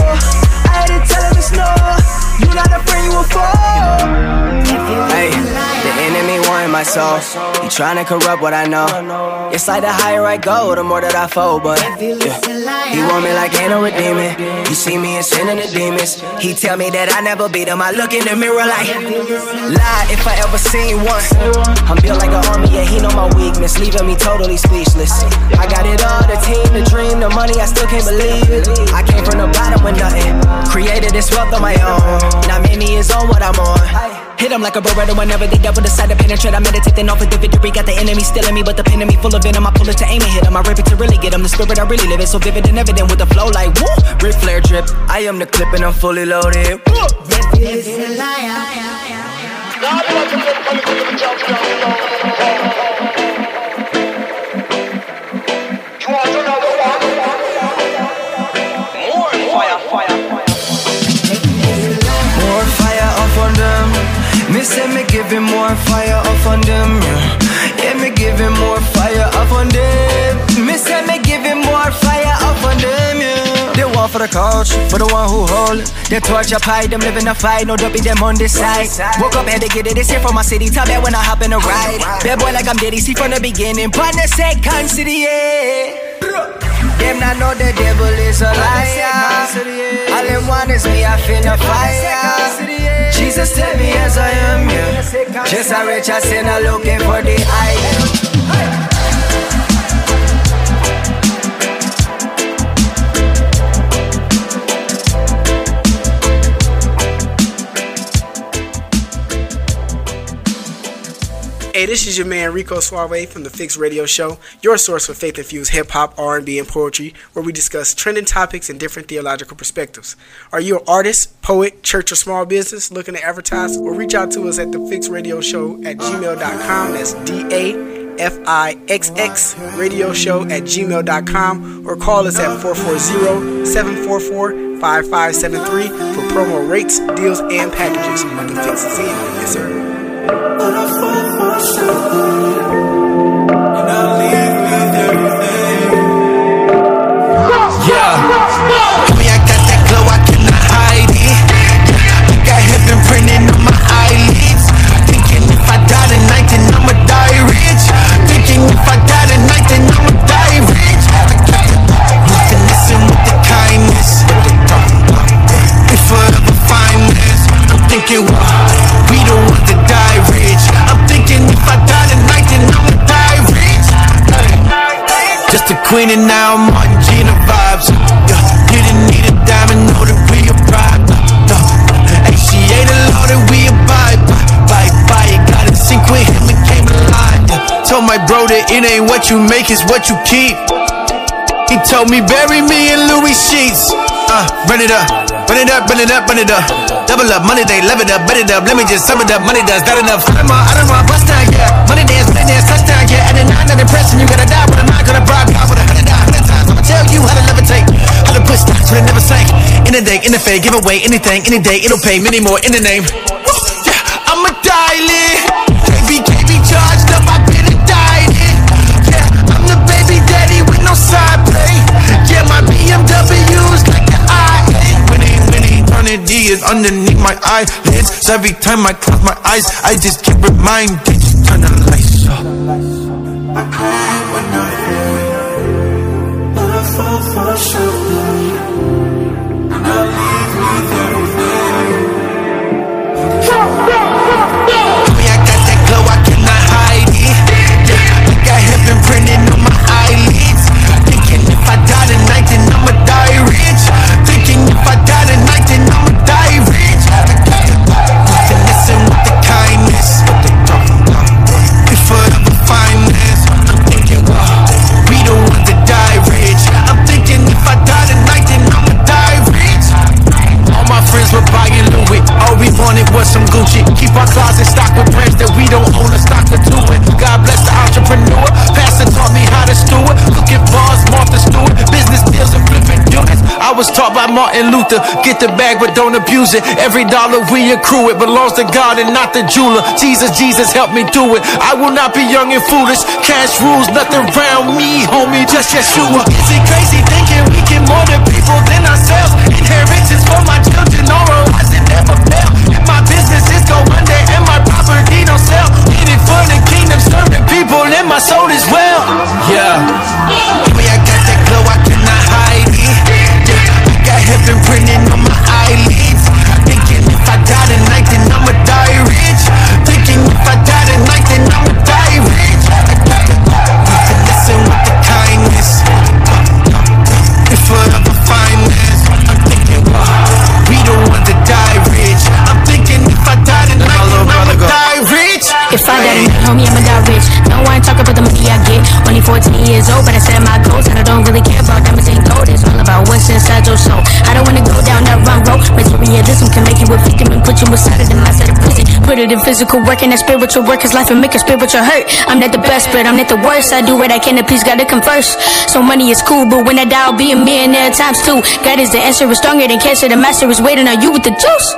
I had to tell him it's no. You not afraid you will fall. Hey, the enemy wanted my soul. He tryna corrupt what I know. It's like the higher I go, the more that I fold, but yeah. He want me like ain't no redeeming. You see me in sin and the demons. He tell me that I never beat him. I look in the mirror like lie if I ever seen one. I'm built like an army, yeah, he know my weakness, leaving me totally speechless. I got it all, the team, the dream, the money, I still can't believe it. I came from the bottom with nothing, created this wealth on my own. Not many is on what I'm on. Hit him like a Beretta whenever the devil decide to penetrate. I meditate then off with the victory. Got the enemy still in me, but the pen in me full of venom. I pull it to aim and hit him. I rip it to really get him. The spirit I really live it, so vivid and evident with the flow like woo. Rip flare drip. I am the clip and I'm fully loaded. Woo. Devil is a liar. God bless you. You want another one? More fire. More fire up on them. Me say me giving more fire off on them, yeah. Yeah, me giving more fire off on them. Me say me giving more fire off on them, yeah. They want for the couch, for the one who hold it. They torture pie, them living a fight, no dumping them on this side. Woke up, had to get it, it's here from my city. Top bad when I hop in a ride. Bad boy like I'm Diddy, see from the beginning. Partner second city, yeah. Them not know the devil is a liar. All them want is me, I feel the fire. Jesus tell me as I am, yeah. Just a rich sinner looking for the I am. Hey, this is your man Rico Suave from The Fix Radio Show, your source for faith-infused hip-hop, R&B, and poetry, where we discuss trending topics and different theological perspectives. Are you an artist, poet, church, or small business looking to advertise? Or reach out to us at thefixradioshow@gmail.com. That's DAFIXX radioshow@gmail.com. Or call us at 440-744-5573 for promo rates, deals, and packages. The Fix is in. Yes, sir. But I fall for myself, and I leave with everything. Yeah, homie, I got that glow, I cannot hide it. I got heaven printing on my eyelids. Thinking if I die tonight, then I'ma die rich. Thinking if I die tonight, then I'ma die rich. I got to listen with the kindness. If I ever find this, I'm thinking we don't want to die rich. I'm thinking if I die tonight, then I'ma die rich. Just a queen and now I'm on Gina vibes. Didn't need a diamond, know that we a bribe. And she ain't a law that we abide by. It got in sync with him, it came alive. Told my bro that it ain't what you make, it's what you keep. He told me bury me in Louis sheets. Run it up, run it up, run it up, run it up. Double up, money they love it up, bet it up. Let me just sum it up, money does that enough. I'm out of my bus down, yeah. Money dance, near touchdown, yeah. And then I'm not impressing, you gotta die, but I'm not gonna bribe God with 100 times. I'ma tell you how to levitate, how to push stocks when it never sank. In a day, in a fade, give away anything, any day, it'll pay many more in the name. Woo, yeah, I'ma dial it. Baby can't be charged up, I've been indicted. Yeah, I'm the baby daddy with no side play. Yeah, my BMW's like the I-8. Winning, eternity is underneath my eyelids. So every time I close my eyes, I just keep reminded. Turn the lights up. I cry when I hear you, but I fall for sure. And I leave me there with you. Homie, I got that glow, I cannot hide it. Yeah, like I have been printing on my eyelids. Thinking if I die tonight, then I'ma die rich. Thinking if I die tonight, then I'ma die rich. I got the doctor to listen with the kindness. We forever find this. I'm thinking, wow, we don't want to die rich. I'm thinking if I die tonight, then I'ma die rich. All my friends were buying Louis. All we wanted was some Gucci. Keep our closet stocked with brands that we don't own or stock for two. God bless the entrepreneur. Pastor taught me how to steward. Look at bars, Martha Stewart. Business deals and flipping units. I was taught by Martin Luther. Get the bag but don't abuse it. Every dollar we accrue, it belongs to God and not the jeweler. Jesus, Jesus, help me do it. I will not be young and foolish. Cash rules, nothing round me, homie, just Yeshua. Is it crazy thinking we can more than people than ourselves? Inheritance for my children or a rise that never fail. And my business is go under and my property don't sell. Need it for the kingdom. Serving people in my soul as well. Yeah. Boy, I got that glow, I cannot hide it. Yeah, like I have been printing on my eyelids. Thinking if I die tonight, then I'ma die rich. Thinking if I die tonight, then I'ma die rich. I got the doctor to listen with the kindness. If forever find this, I'm thinking, wow, we don't want to die rich. I'm thinking if I die tonight, then I'ma die rich. If I die tonight, homie, I'ma die rich. No, I ain't talking about the money I get. Only 14 years old, but I set my goals. And I don't really care about diamonds and gold. It's all about what's inside your soul. I don't wanna go down that wrong road. Materialism can make you a victim and put you inside of the mindset of prison. Put it in physical work and that spiritual work is life and make a spiritual hurt. I'm not the best, but I'm not the worst. I do what I can to please God to converse. So money is cool, but when I die, I'll be a millionaire times two. God is the answer, is stronger than cancer. The master is waiting on you with the juice.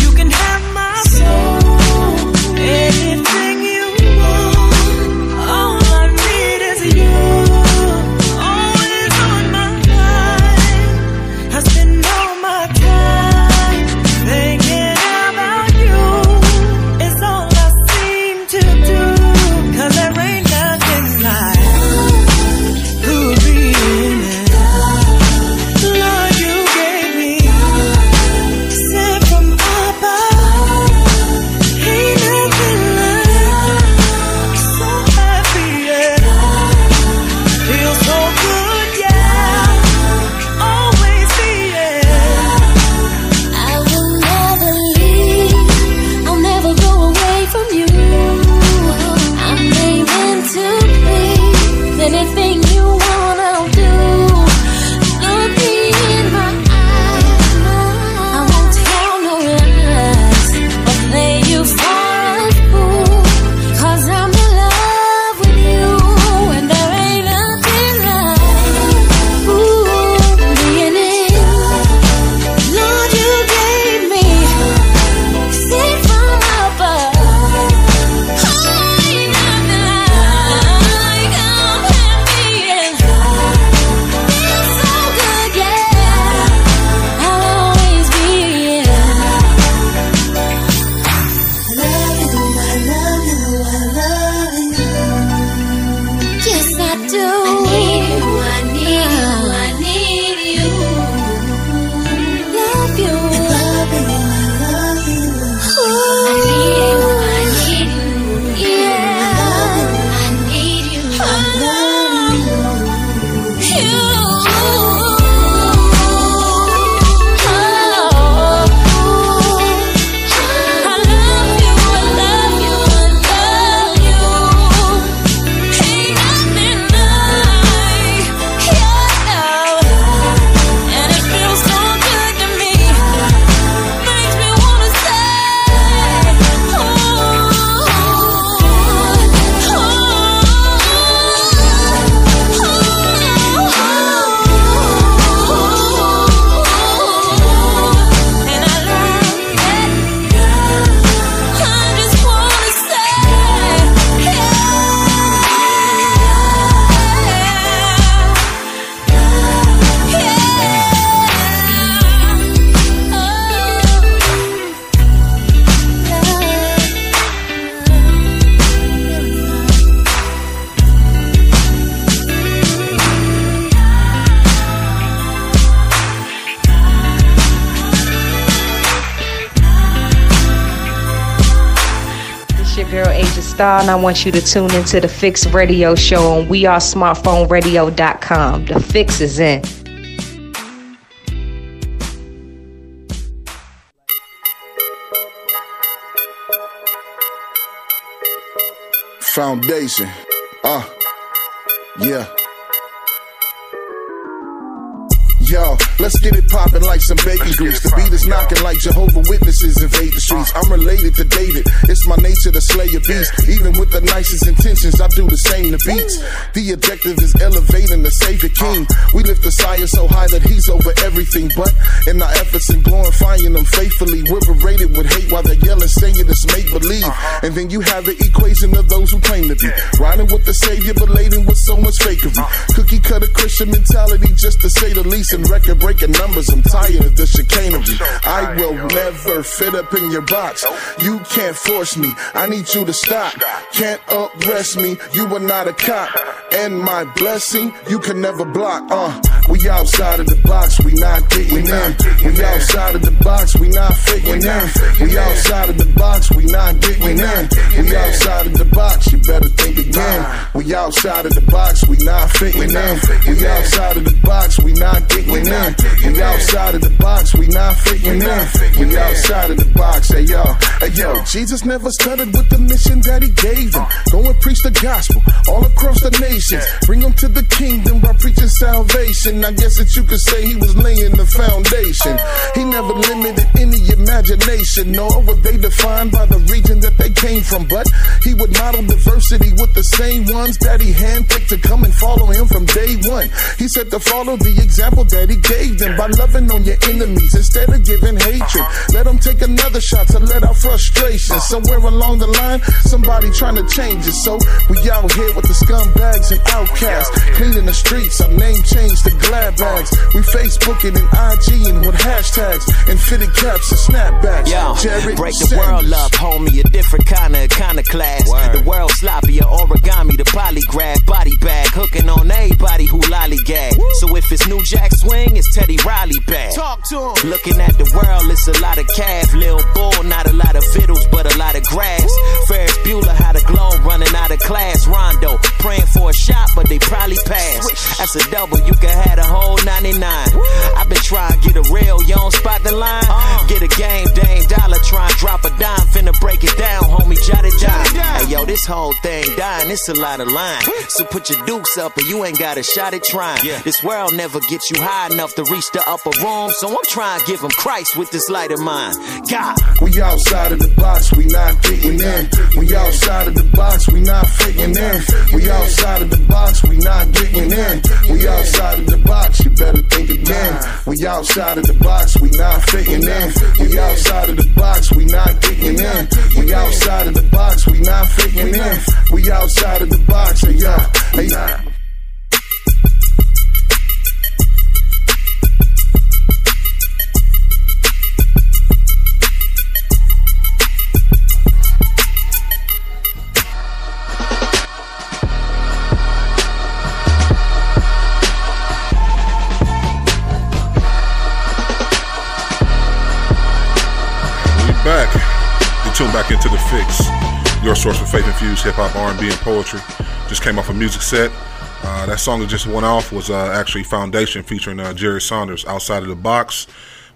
You can have my soul. your girl Aja Star, and I want you to tune into The Fix Radio Show on wearesmartphoneradio.com. The Fix is in. Foundation. Yeah. Yo, let's get it poppin' like some bacon grease. The beat is knockin' like Jehovah Witnesses invade the streets. I'm related to David. It's my nature to slay a beast. Even with the nicest intentions, I do the same to beats. The objective is elevating the Savior King. We lift the sire so high that he's over everything. But in our efforts and glorifying them faithfully, we're berated with hate while they're yelling, saying it's make-believe. And then you have the equation of those who claim to be riding with the Savior, but laden with so much fakery. Cookie-cutter Christian mentality, just to say the least. Record breaking numbers, I'm tired of the chicanery. I will never fit up in your box. You can't force me, I need you to stop. Can't arrest me, you are not a cop. And my blessing, you can never block. We outside of the box, we not getting in. We outside of the box, we not faking in. We outside of the box, we not getting in. We outside of the box, you better think again. We outside of the box, we not faking in. We outside of the box, we not getting in. We outside of the box, we not faking in. We outside of the box, hey yo, hey yo. Jesus never stuttered with the mission that he gave him. Go and preach the gospel all across the nations. Bring them to the kingdom by preaching salvation. I guess that you could say he was laying the foundation. He never limited any imagination, nor were they defined by the region that they came from. But he would model diversity with the same ones that he handpicked to come and follow him from day one. He said to follow the example that he gave them by loving on your enemies instead of giving hatred. Let them take another shot to let out frustration. Somewhere along the line, somebody trying to change it. So we out here with the scumbags and outcasts, cleaning the streets. Our name changed to glad bags. We Facebook it and IG and with hashtags and fitted caps and snapbacks. Yo, Jared break the world up, homie. A different kind of iconoclast. The world sloppy, a origami, the polygraph, body bag, hooking on anybody who lollygag. So if it's New Jack Swing, it's Teddy Riley back. Talk to him. Looking at the world, it's a lot of calf, Lil' Bull, not a lot of vittles, but a lot of grass. Woo. Ferris Bueller had a glow running out of class. Rondo praying for a shot, but they probably pass. Swish. That's a double, you could have a whole 99. Woo. I've been trying to get a rail, you don't spot the line. Get a game, Dame Dollar, try and drop a dime. Finna break it down, homie, jot it down. Hey yo, this whole thing dying, it's a lot of line. So put your dukes up and you ain't got a shot at trying. This world never gets you high enough to reach the upper room, so I'm trying to give them Christ with this light of mine. God, we outside of the box, we not getting in. We outside of the box, we not faking in. We outside of the box, we not getting in. We outside of the box, you better think again. We outside of the box, we not faking in. We outside of the box, we not getting in. We outside of the box, we not faking in. We outside of the box, hey yo, hey yo. Back into The Fix, your source for faith-infused hip-hop, R&B, and poetry. Just came off a music set. That song that just went off was actually Foundation featuring Jerry Saunders, Outside of the Box.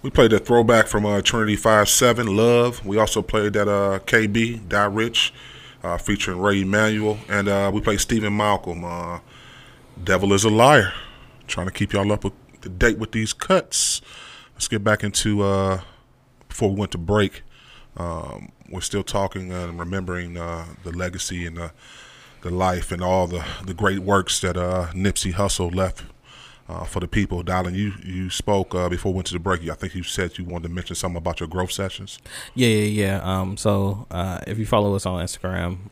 We played a throwback from Trinity 5-7, Love. We also played that KB, Die Rich, featuring Ray Emanuel. And we played Stephen Malcolm, Devil is a Liar. Trying to keep y'all up to date with these cuts. Let's get back into, before we went to break, we're still talking and remembering the legacy and the life and all the great works that Nipsey Hussle left for the people. Dylan, you spoke before we went to the break. I think you said you wanted to mention something about your growth sessions. Yeah. So if you follow us on Instagram,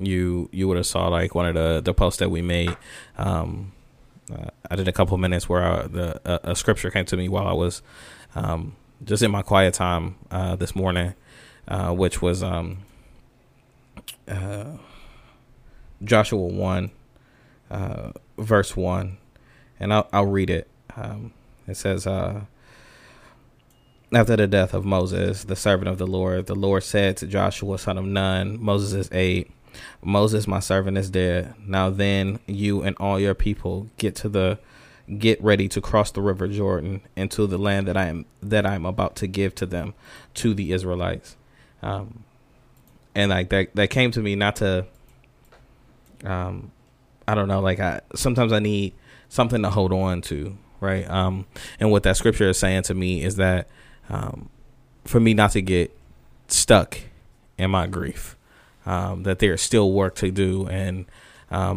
you would have saw like one of the posts that we made. I did a couple minutes where a scripture came to me while I was just in my quiet time this morning. Which was Joshua 1, verse 1. And I'll read it. It says, After the death of Moses, the servant of the Lord said to Joshua, son of Nun, Moses' aide, Moses, my servant, is dead. Now then, you and all your people get ready to cross the river Jordan into the land that I'm about to give to them, to the Israelites. And like that came to me not to, I don't know, like sometimes I need something to hold on to. Right. And what that scripture is saying to me is that for me not to get stuck in my grief, that there is still work to do. And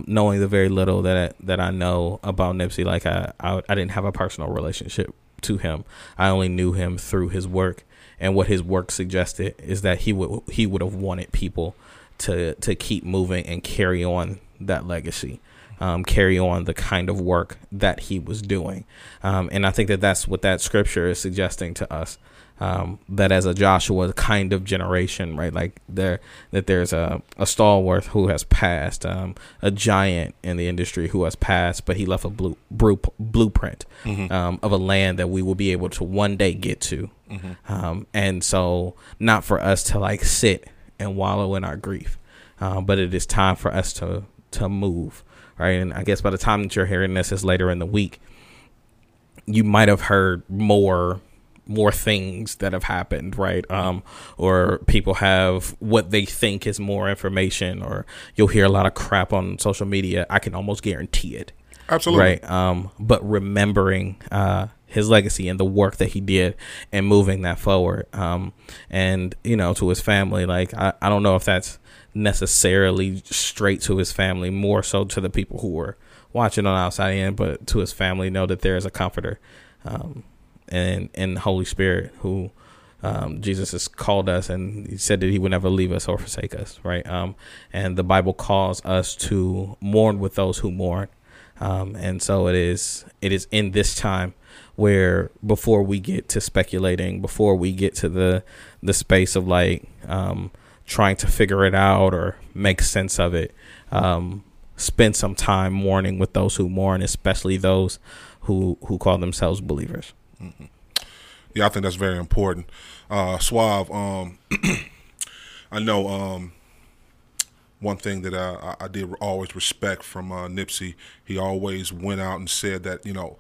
knowing the very little that I know about Nipsey, like I didn't have a personal relationship to him. I only knew him through his work. And what his work suggested is that he would have wanted people to keep moving and carry on that legacy. Carry on the kind of work that he was doing. And I think that that's what that scripture is suggesting to us, that as a Joshua kind of generation, right, like there's a stalwart who has passed, a giant in the industry who has passed, but he left a blueprint mm-hmm. Of a land that we will be able to one day get to. Mm-hmm. And so not for us to like sit and wallow in our grief, but it is time for us to move. Right. And I guess by the time that you're hearing this is later in the week, you might have heard more things that have happened. Right. Or people have what they think is more information, or you'll hear a lot of crap on social media. I can almost guarantee it. Absolutely. Right. But remembering his legacy and the work that he did and moving that forward. And, you know, to his family, like I don't know if that's necessarily straight to his family, more so to the people who were watching on outside in, but to his family, know that there is a comforter and Holy Spirit who Jesus has called us, and he said that he would never leave us or forsake us, right? And the Bible calls us to mourn with those who mourn, and so it is in this time where before we get to speculating, before we get to the space of like trying to figure it out or make sense of it, spend some time mourning with those who mourn, especially those who call themselves believers. Mm-hmm. Yeah, I think that's very important. Suave, I know one thing that I did always respect from Nipsey, he always went out and said that, you know,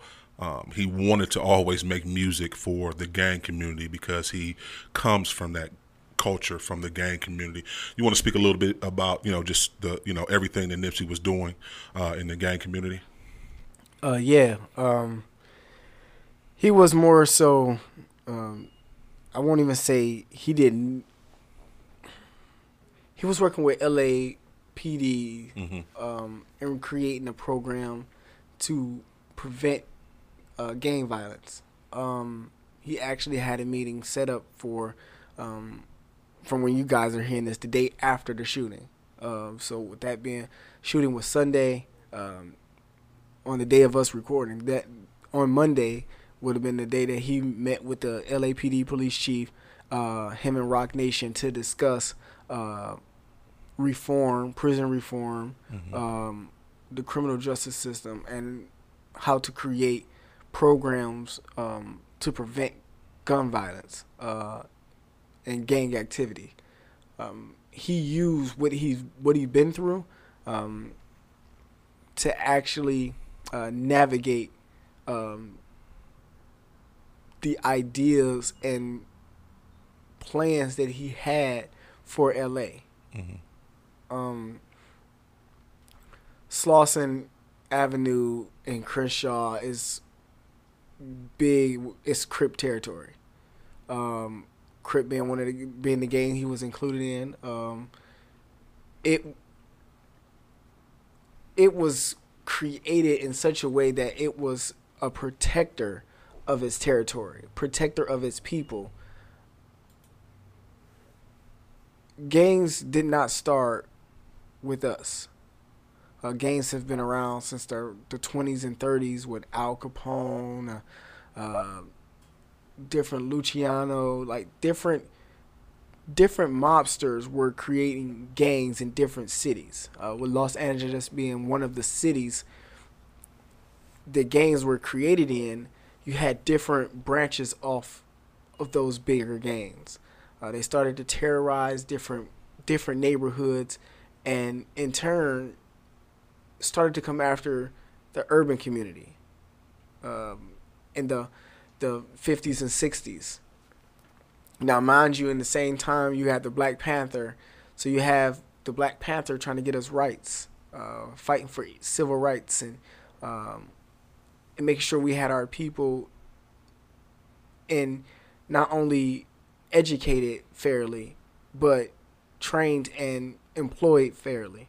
he wanted to always make music for the gang community because he comes from that culture, from the gang community. You want to speak a little bit about, you know, just the, you know, everything that Nipsey was doing in the gang community? He was more so, I won't even say he didn't. He was working with LAPD mm-hmm. And creating a program to prevent gang violence. He actually had a meeting set up for. From when you guys are hearing this, the day after the shooting. So with that being, shooting was Sunday. On the day of us recording, that on Monday would have been the day that he met with the LAPD police chief, him and Rock Nation, to discuss reform, prison reform, mm-hmm. The criminal justice system, and how to create programs to prevent gun violence and gang activity. He used what he's been through to actually navigate the ideas and plans that he had for LA. Mm-hmm. Slauson Avenue in Crenshaw is big. It's Crip territory. Crip being the gang he was included in, it was created in such a way that it was a protector of its territory, protector of its people. Gangs did not start with us. Gangs have been around since the 20s and 30s with Al Capone. Different Luciano, like different mobsters were creating gangs in different cities. With Los Angeles being one of the cities the gangs were created in, you had different branches off of those bigger gangs. They started to terrorize different neighborhoods, and in turn started to come after the urban community in the 50s and 60s. Now, mind you, in the same time, you had the Black Panther. So you have the Black Panther trying to get us rights, fighting for civil rights and making sure we had our people in not only educated fairly, but trained and employed fairly.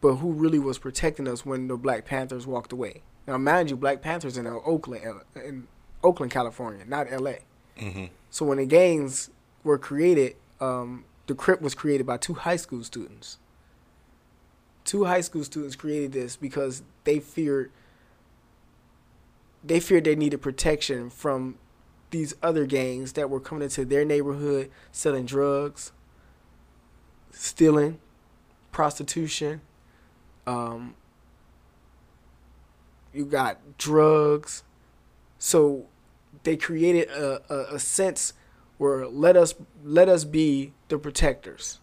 But who really was protecting us when the Black Panthers walked away? Now, mind you, Black Panthers in Oakland, California, not L.A. Mm-hmm. So when the gangs were created, the Crip was created by two high school students. Two high school students created this because they feared they needed protection from these other gangs that were coming into their neighborhood, selling drugs, stealing, prostitution. You got drugs. So they created a sense where let us be the protectors.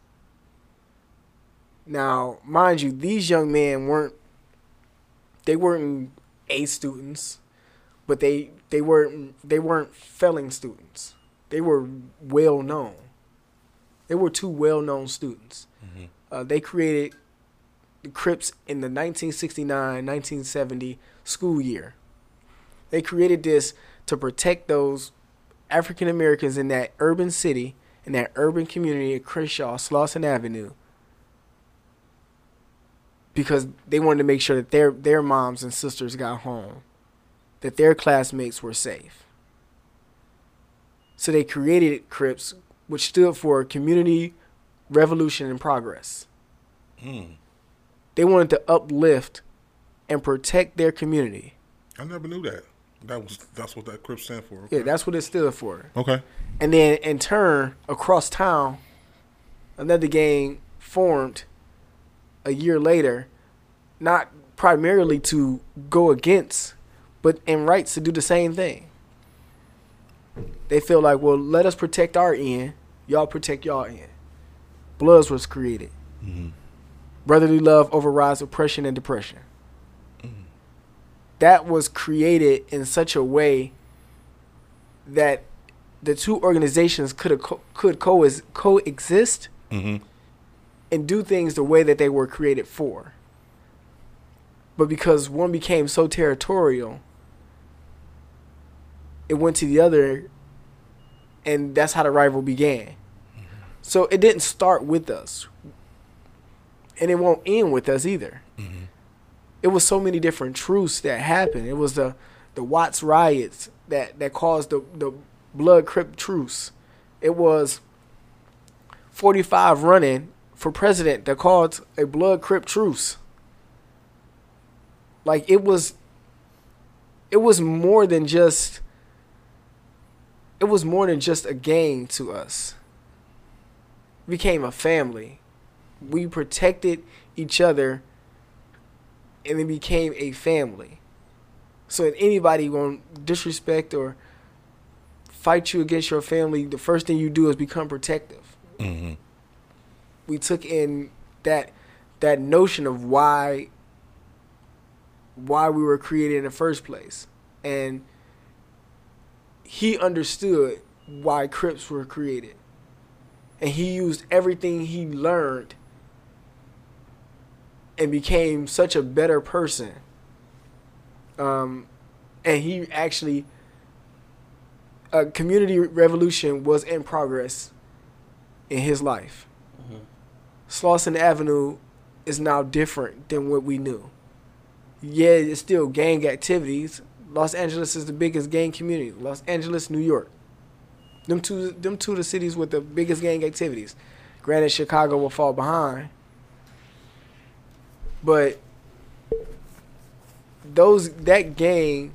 Now, mind you, these young men weren't A students, but they weren't failing students. They were well known. They were two well known students. Mm-hmm. They created the Crips in the 1969-1970 school year. They created this to protect those African Americans in that urban city, in that urban community at Crenshaw, Slauson Avenue, because they wanted to make sure that their moms and sisters got home, that their classmates were safe. So they created Crips, which stood for Community Revolution and Progress. Mm. They wanted to uplift and protect their community. I never knew that. That's what that Crip stand for. Okay. Yeah, that's what it stood for. Okay. And then in turn, across town, another gang formed a year later, not primarily to go against, but in rights to do the same thing. They feel like, well, let us protect our end. Y'all protect y'all end. Bloods was created. Mm-hmm. Brotherly love overrides oppression and depression. Mm-hmm. That was created in such a way that the two organizations could coexist mm-hmm. and do things the way that they were created for. But because one became so territorial, it went to the other, and that's how the rival began. Mm-hmm. So it didn't start with us. And it won't end with us either. Mm-hmm. It was so many different truths that happened. It was the Watts riots that caused the Blood Crip truce. It was 45 running for president that caused a Blood Crip truce. Like, it was more than just a gang to us. It became a family. We protected each other, and it became a family. So if anybody gonna disrespect or fight you against your family, the first thing you do is become protective. Mm-hmm. We took in that notion of why we were created in the first place, and he understood why Crips were created, and he used everything he learned and became such a better person. And he actually, a community revolution was in progress in his life. Mm-hmm. Slauson Avenue is now different than what we knew. Yeah, it's still gang activities. Los Angeles is the biggest gang community. Los Angeles, New York. Them two the cities with the biggest gang activities. Granted, Chicago will fall behind. But that gang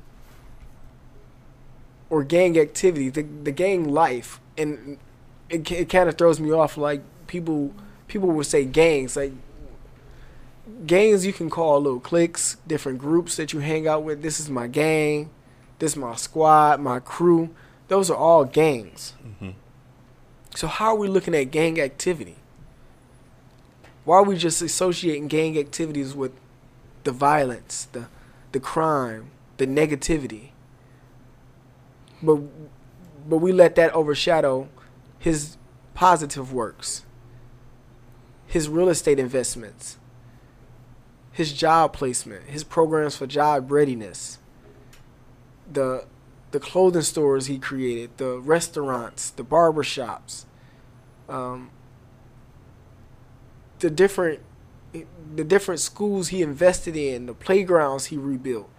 or gang activity, the gang life, and it kind of throws me off. Like people will say gangs. Like, gangs you can call little cliques, different groups that you hang out with. This is my gang. This is my squad, my crew. Those are all gangs. Mm-hmm. So how are we looking at gang activity? Why are we just associating gang activities with the violence, the crime, the negativity? But we let that overshadow his positive works, his real estate investments, his job placement, his programs for job readiness, the clothing stores he created, the restaurants, the barbershops, the different schools he invested in, the playgrounds he rebuilt.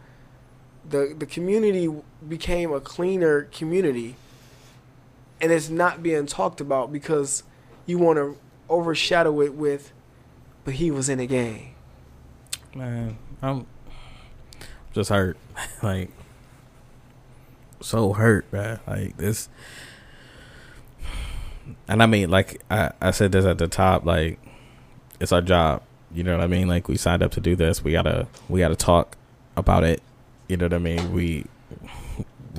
The community became a cleaner community, and it's not being talked about because you want to overshadow it with, but he was in a gang. Man, I'm just hurt. Like, so hurt, man. Like, this. And I mean, like, I said this at the top, like, it's our job. You know what I mean? Like, we signed up to do this. We gotta talk about it. You know what I mean? We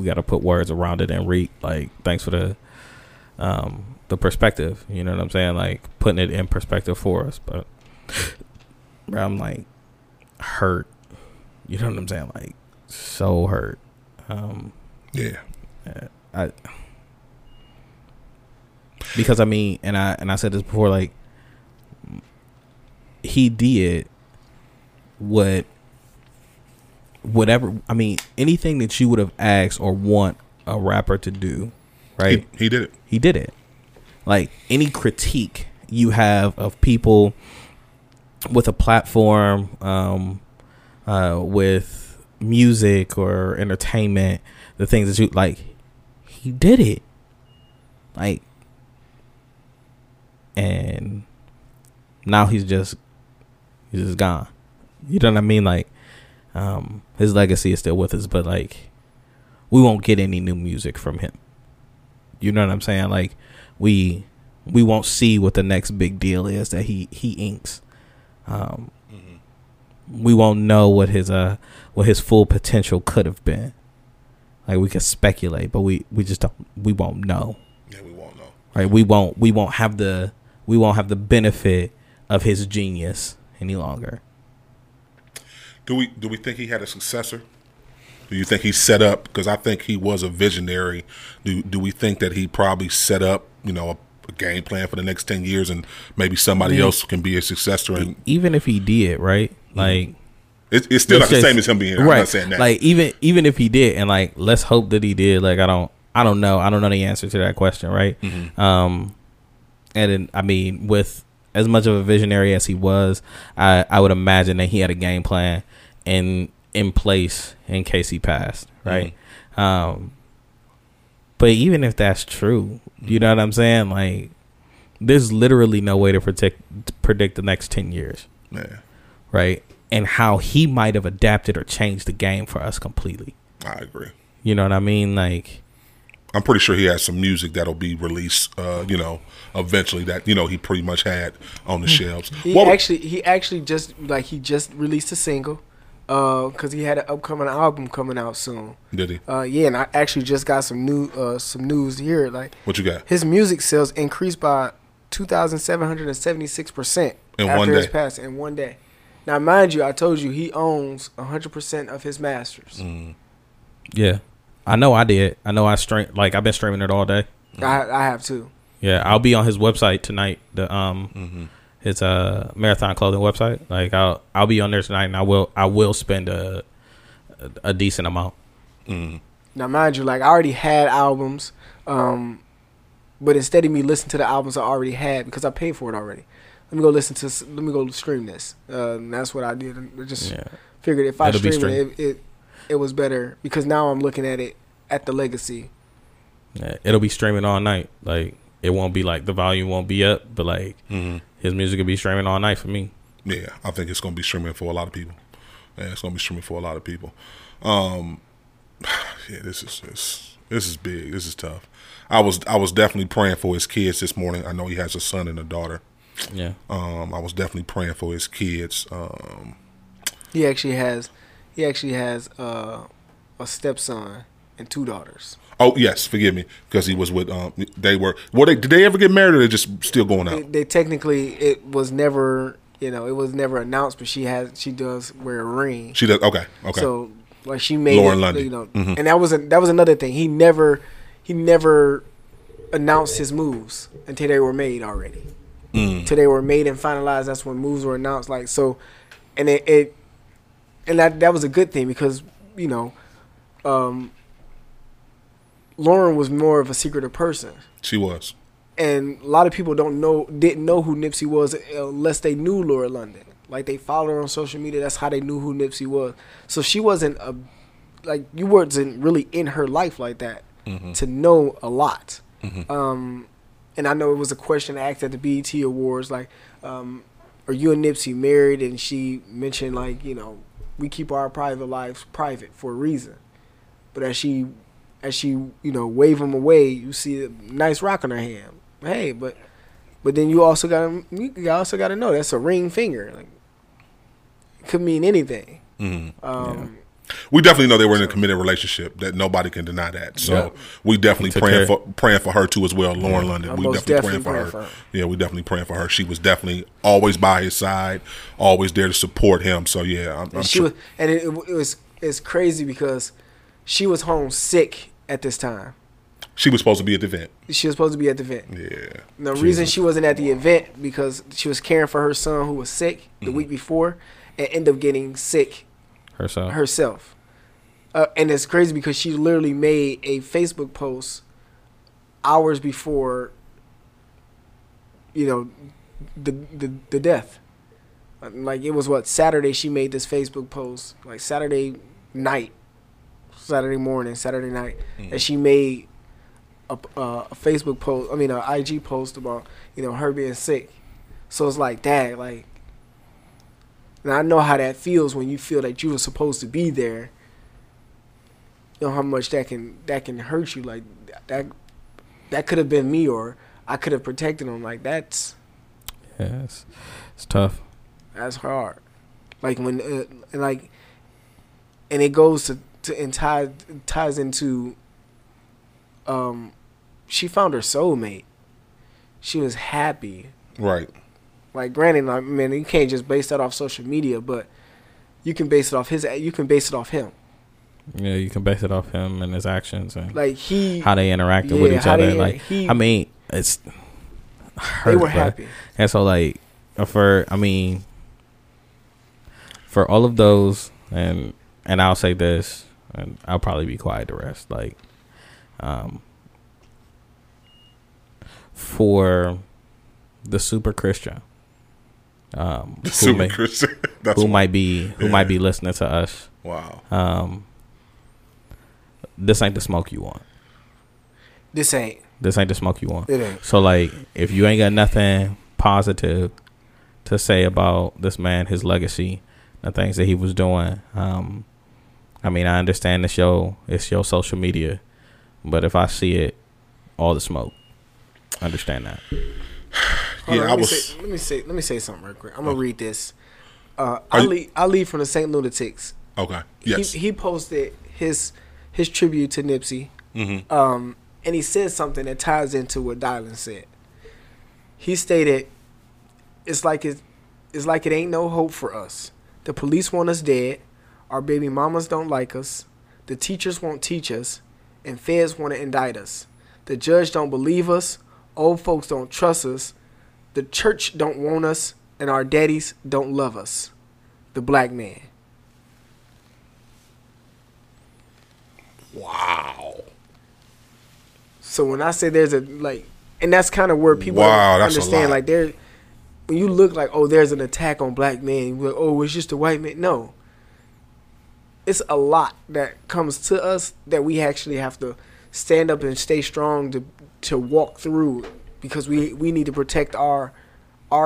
got to put words around it and read. Like, thanks for the perspective. You know what I'm saying? Like, putting it in perspective for us. But I'm like hurt. You know what I'm saying? Like, so hurt. Because I mean, and I said this before. Like, he did what. Whatever, I mean, anything that you would have asked or want a rapper to do, right? He did it. He did it. Like, any critique you have of people with a platform, with music or entertainment, the things that you like, he did it. Like, and now he's just gone. You know what I mean? Like, his legacy is still with us, but like, we won't get any new music from him. You know what I'm saying? Like, we won't see what the next big deal is that he inks. We won't know what his full potential could have been. Like, we can speculate, but we won't know. Yeah, we won't know. Right? We won't have the benefit of his genius any longer. Do we think he had a successor? Do you think he set up? Because I think he was a visionary. Do we think that he probably set up, you know, a game plan for the next 10 years, and maybe somebody else can be a successor? And even if he did, right? Like, it's still not the same as him being. Right. I'm not saying that. Like, even if he did, and like, let's hope that he did. Like, I don't know. I don't know the answer to that question, right? Mm-hmm. And I mean, with as much of a visionary as he was, I would imagine that he had a game plan in place in case he passed, right? Mm-hmm. But even if that's true, you know what I'm saying? Like, there's literally no way to predict the next 10 years, yeah, right? And how he might have adapted or changed the game for us completely. I agree. You know what I mean? Like, I'm pretty sure he has some music that'll be released, you know, eventually, that, you know, he pretty much had on the shelves. He just released a single, because he had an upcoming album coming out soon. Did he? Yeah, and I actually just got some news here. Like, what you got? His music sales increased by 2,776% after his passing in one day. Now, mind you, I told you he owns 100% of his masters. Mm. Yeah. I know I did. I know I stream. Like, I've been streaming it all day. I have too. Yeah, I'll be on his website tonight. The his Marathon clothing website. Like, I'll be on there tonight, and I will spend a decent amount. Mm. Now, mind you, like, I already had albums, but instead of me listening to the albums I already had because I paid for it already, let me go stream this. And that's what I did. I just figured if I stream it. It was better because now I'm looking at it at the legacy. Yeah, it'll be streaming all night. Like, it won't be like the volume won't be up, but like, his music will be streaming all night for me. Yeah, I think it's going to be streaming for a lot of people. Yeah, it's going to be streaming for a lot of people. Yeah, this is big. This is tough. I was definitely praying for his kids this morning. I know he has a son and a daughter. Yeah. I was definitely praying for his kids. He actually has a stepson and two daughters. Oh, yes, forgive me, because he was with, they were, well, did they ever get married, or they just still going out? They technically, it was never, you know, it was never announced, but she does wear a ring. She does, okay. So, like, she made Lauren Lundy. You know, mm-hmm. And that was another thing. He never announced his moves until they were made already. Mm. Until they were made and finalized, that's when moves were announced. Like, so, and that was a good thing because, you know, Lauren was more of a secretive person. She was. And a lot of people didn't know who Nipsey was unless they knew Laura London. Like, they followed her on social media. That's how they knew who Nipsey was. So she wasn't you wasn't really in her life like that mm-hmm. to know a lot. Mm-hmm. And I know it was a question asked at the BET Awards, like, are you and Nipsey married? And she mentioned, like, you know, we keep our private lives private for a reason. But as she, you know, wave him away, you see a nice rock on her hand. Hey, but then you also gotta know that's a ring finger. Like, it could mean anything. Mm-hmm. Yeah. We definitely know they were in a committed relationship. That nobody can deny that. So yeah. We definitely praying for her too as well, Lauren yeah. London. We definitely praying for her. Yeah, we definitely praying for her. She was definitely always by his side, always there to support him. So yeah, I'm sure. It's crazy because she was home sick at this time. She was supposed to be at the event. Yeah. The reason she wasn't at the event because she was caring for her son who was sick the mm-hmm. week before and ended up getting sick herself. And it's crazy because she literally made a Facebook post hours before, you know, the death. Like, it was Saturday she made this Facebook post, like Saturday night, mm-hmm. and she made a Facebook post, an IG post about, you know, her being sick. So it's like that, like, and I know how that feels when you feel that you were supposed to be there. You know how much that can hurt you. Like, that could have been me, or I could have protected him. Like, that's it's tough. That's hard. Like, when and it goes to. And ties into she found her soulmate. She was happy. Right. Like, granted, like, man, you can't just base that off social media, but you can base it off him. Yeah, you can base it off him and his actions and like how they interacted with each other. They were happy. And so like for all of those and I'll say this, and I'll probably be quiet the rest. Like, for the super Christian, who might be listening to us. Wow. This ain't the smoke you want. This ain't the smoke you want. It ain't. So like, if you ain't got nothing positive to say about this man, his legacy, the things that he was doing, I understand it's your social media, but if I see it, all the smoke. I understand that. Let me say something real quick. I'm gonna read this. I'll leave from the St. Lunatics. Okay. Yes. He posted his tribute to Nipsey, mm-hmm. And he said something that ties into what Dylan said. He stated, "It's like it ain't no hope for us. The police want us dead. Our baby mamas don't like us. The teachers won't teach us. And feds want to indict us. The judge don't believe us. Old folks don't trust us. The church don't want us. And our daddies don't love us. The black man." Wow. So when I say there's a, like, and that's kind of where people understand, like, there, when you look like, oh, there's an attack on black men, you're like, oh, it's just a white man. No. It's a lot that comes to us that we actually have to stand up and stay strong to walk through, because we need to protect our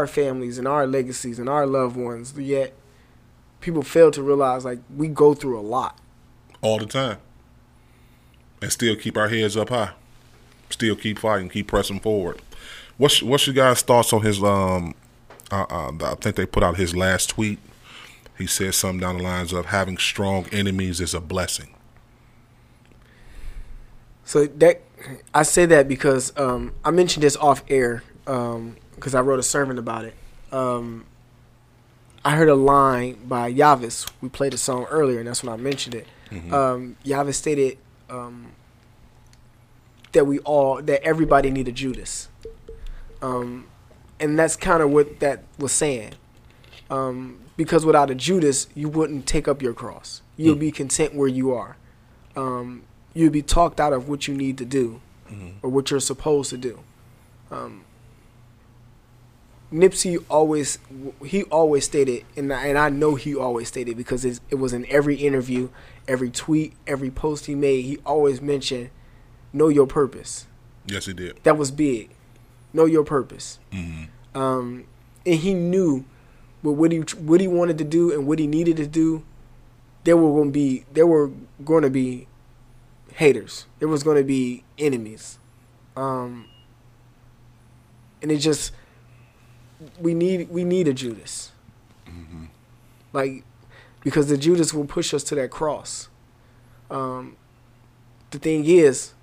families and our legacies and our loved ones. Yet people fail to realize, like, we go through a lot all the time and still keep our heads up high, still keep fighting, keep pressing forward. What's your guys' thoughts on his I think they put out his last tweet. He said something down the lines of, having strong enemies is a blessing. So that I say that because I mentioned this off air because I wrote a sermon about it. I heard a line by Yavis. We played a song earlier, and that's when I mentioned it. Mm-hmm. Yavis stated that everybody needed Judas, and that's kind of what that was saying. Because without a Judas, you wouldn't take up your cross. You'll be content where you are. You'll be talked out of what you need to do, or what you're supposed to do. Nipsey always stated, and I know he always stated because it was in every interview, every tweet, every post he made. He always mentioned, "Know your purpose." Yes, he did. That was big. Know your purpose. Mm-hmm. And he knew, but what he wanted to do and what he needed to do, there were going to be haters. There was going to be enemies, and it just. We need a Judas, because the Judas will push us to that cross. The thing is,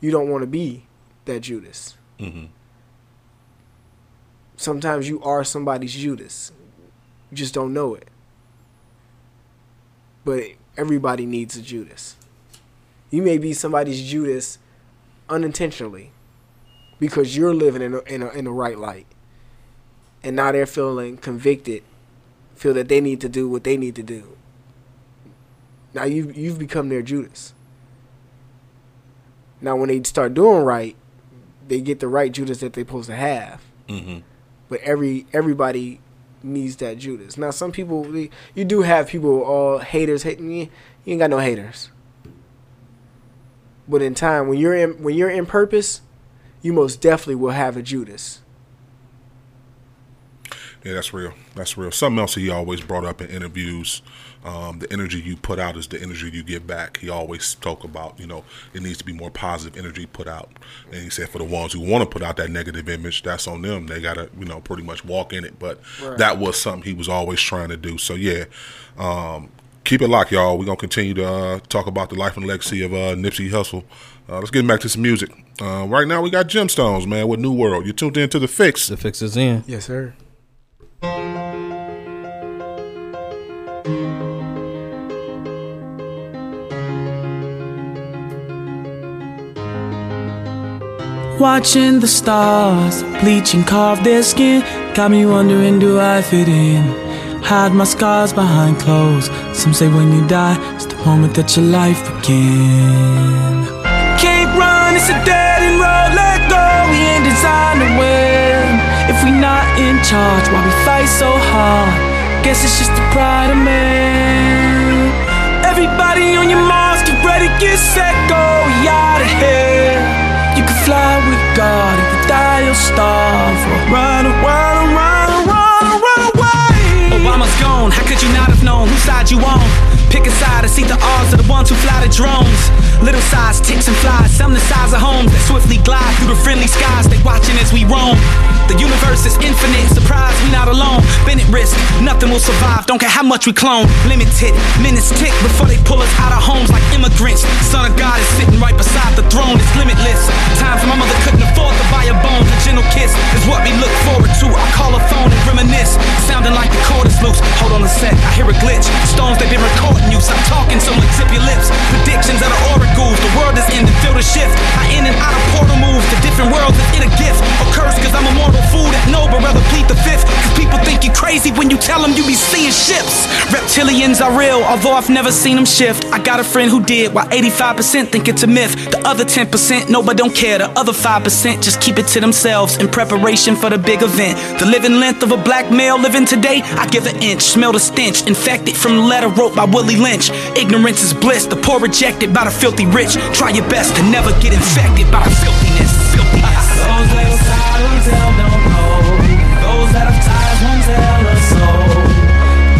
you don't want to be that Judas. Mm-hmm. Sometimes you are somebody's Judas, you just don't know it. But everybody needs a Judas. You may be somebody's Judas unintentionally, because you're living in the right light. And now they're feeling convicted, feel that they need to do what they need to do. Now you've become their Judas. Now when they start doing right, they get the right Judas that they're supposed to have. Mm-hmm. But everybody needs that Judas. Now some people, you do have people all haters hating you. You ain't got no haters. But in time, when you're in purpose, you most definitely will have a Judas. Yeah, that's real. That's real. Something else he always brought up in interviews, the energy you put out is the energy you give back. He always talked about, it needs to be more positive energy put out. And he said for the ones who want to put out that negative image, that's on them. They got to, pretty much walk in it. But right. That was something he was always trying to do. So, yeah, keep it locked, y'all. We're going to continue to talk about the life and legacy of Nipsey Hussle. Let's get back to some music. Right now we got Gemstones, man, with New World. You're tuned in to The Fix. The Fix is in. Yes, sir. Watching the stars bleach and carve their skin got me wondering, do I fit in? Hide my scars behind clothes. Some say when you die, it's the moment that your life begins. Can't run, it's a dead end road, let go. We ain't designed to win. If we not in charge, why we fight so hard? Guess it's just the pride of man. Everybody on your minds, get ready, get set, go, we outta here. You can fly with God if you die, you'll starve. Run, run, run, run, run away. Obama's gone, how could you not have known whose side you on? Pick a side and see the odds of the ones who fly the drones. Little size ticks and flies, some the size of homes that swiftly glide through the friendly skies. They watching as we roam. The universe is infinite, surprise, we not alone. Been at risk, nothing will survive, don't care how much we clone. Limited, minutes tick before they pull us out of homes like immigrants. Son of God is sitting right beside the throne, it's limitless. Times my mother couldn't afford to buy a bone. A gentle kiss is what we look forward to. I call a phone and reminisce, sounding like the cord is loose. Hold on a sec, I hear a glitch. Stones, they've been recording you, stop talking so much, zip your lips. Predictions of the oracles, the world is ending, feel the shift. I in and out of portal moves, the different worlds, is it a gift or curse? Cause I'm immortal. Fool that know, but rather plead the fifth. Cause people think you crazy when you tell them you be seeing ships. Reptilians are real, although I've never seen them shift. I got a friend who did, while 85% think it's a myth. The other 10%, no, but don't care. The other 5% just keep it to themselves in preparation for the big event. The living length of a black male living today, I give an inch. Smell the stench, infected from the letter wrote by Willie Lynch. Ignorance is bliss, the poor rejected by the filthy rich. Try your best to never get infected by the filthiness. Those little sides won't tell no hope. Those that have ties won't tell a soul.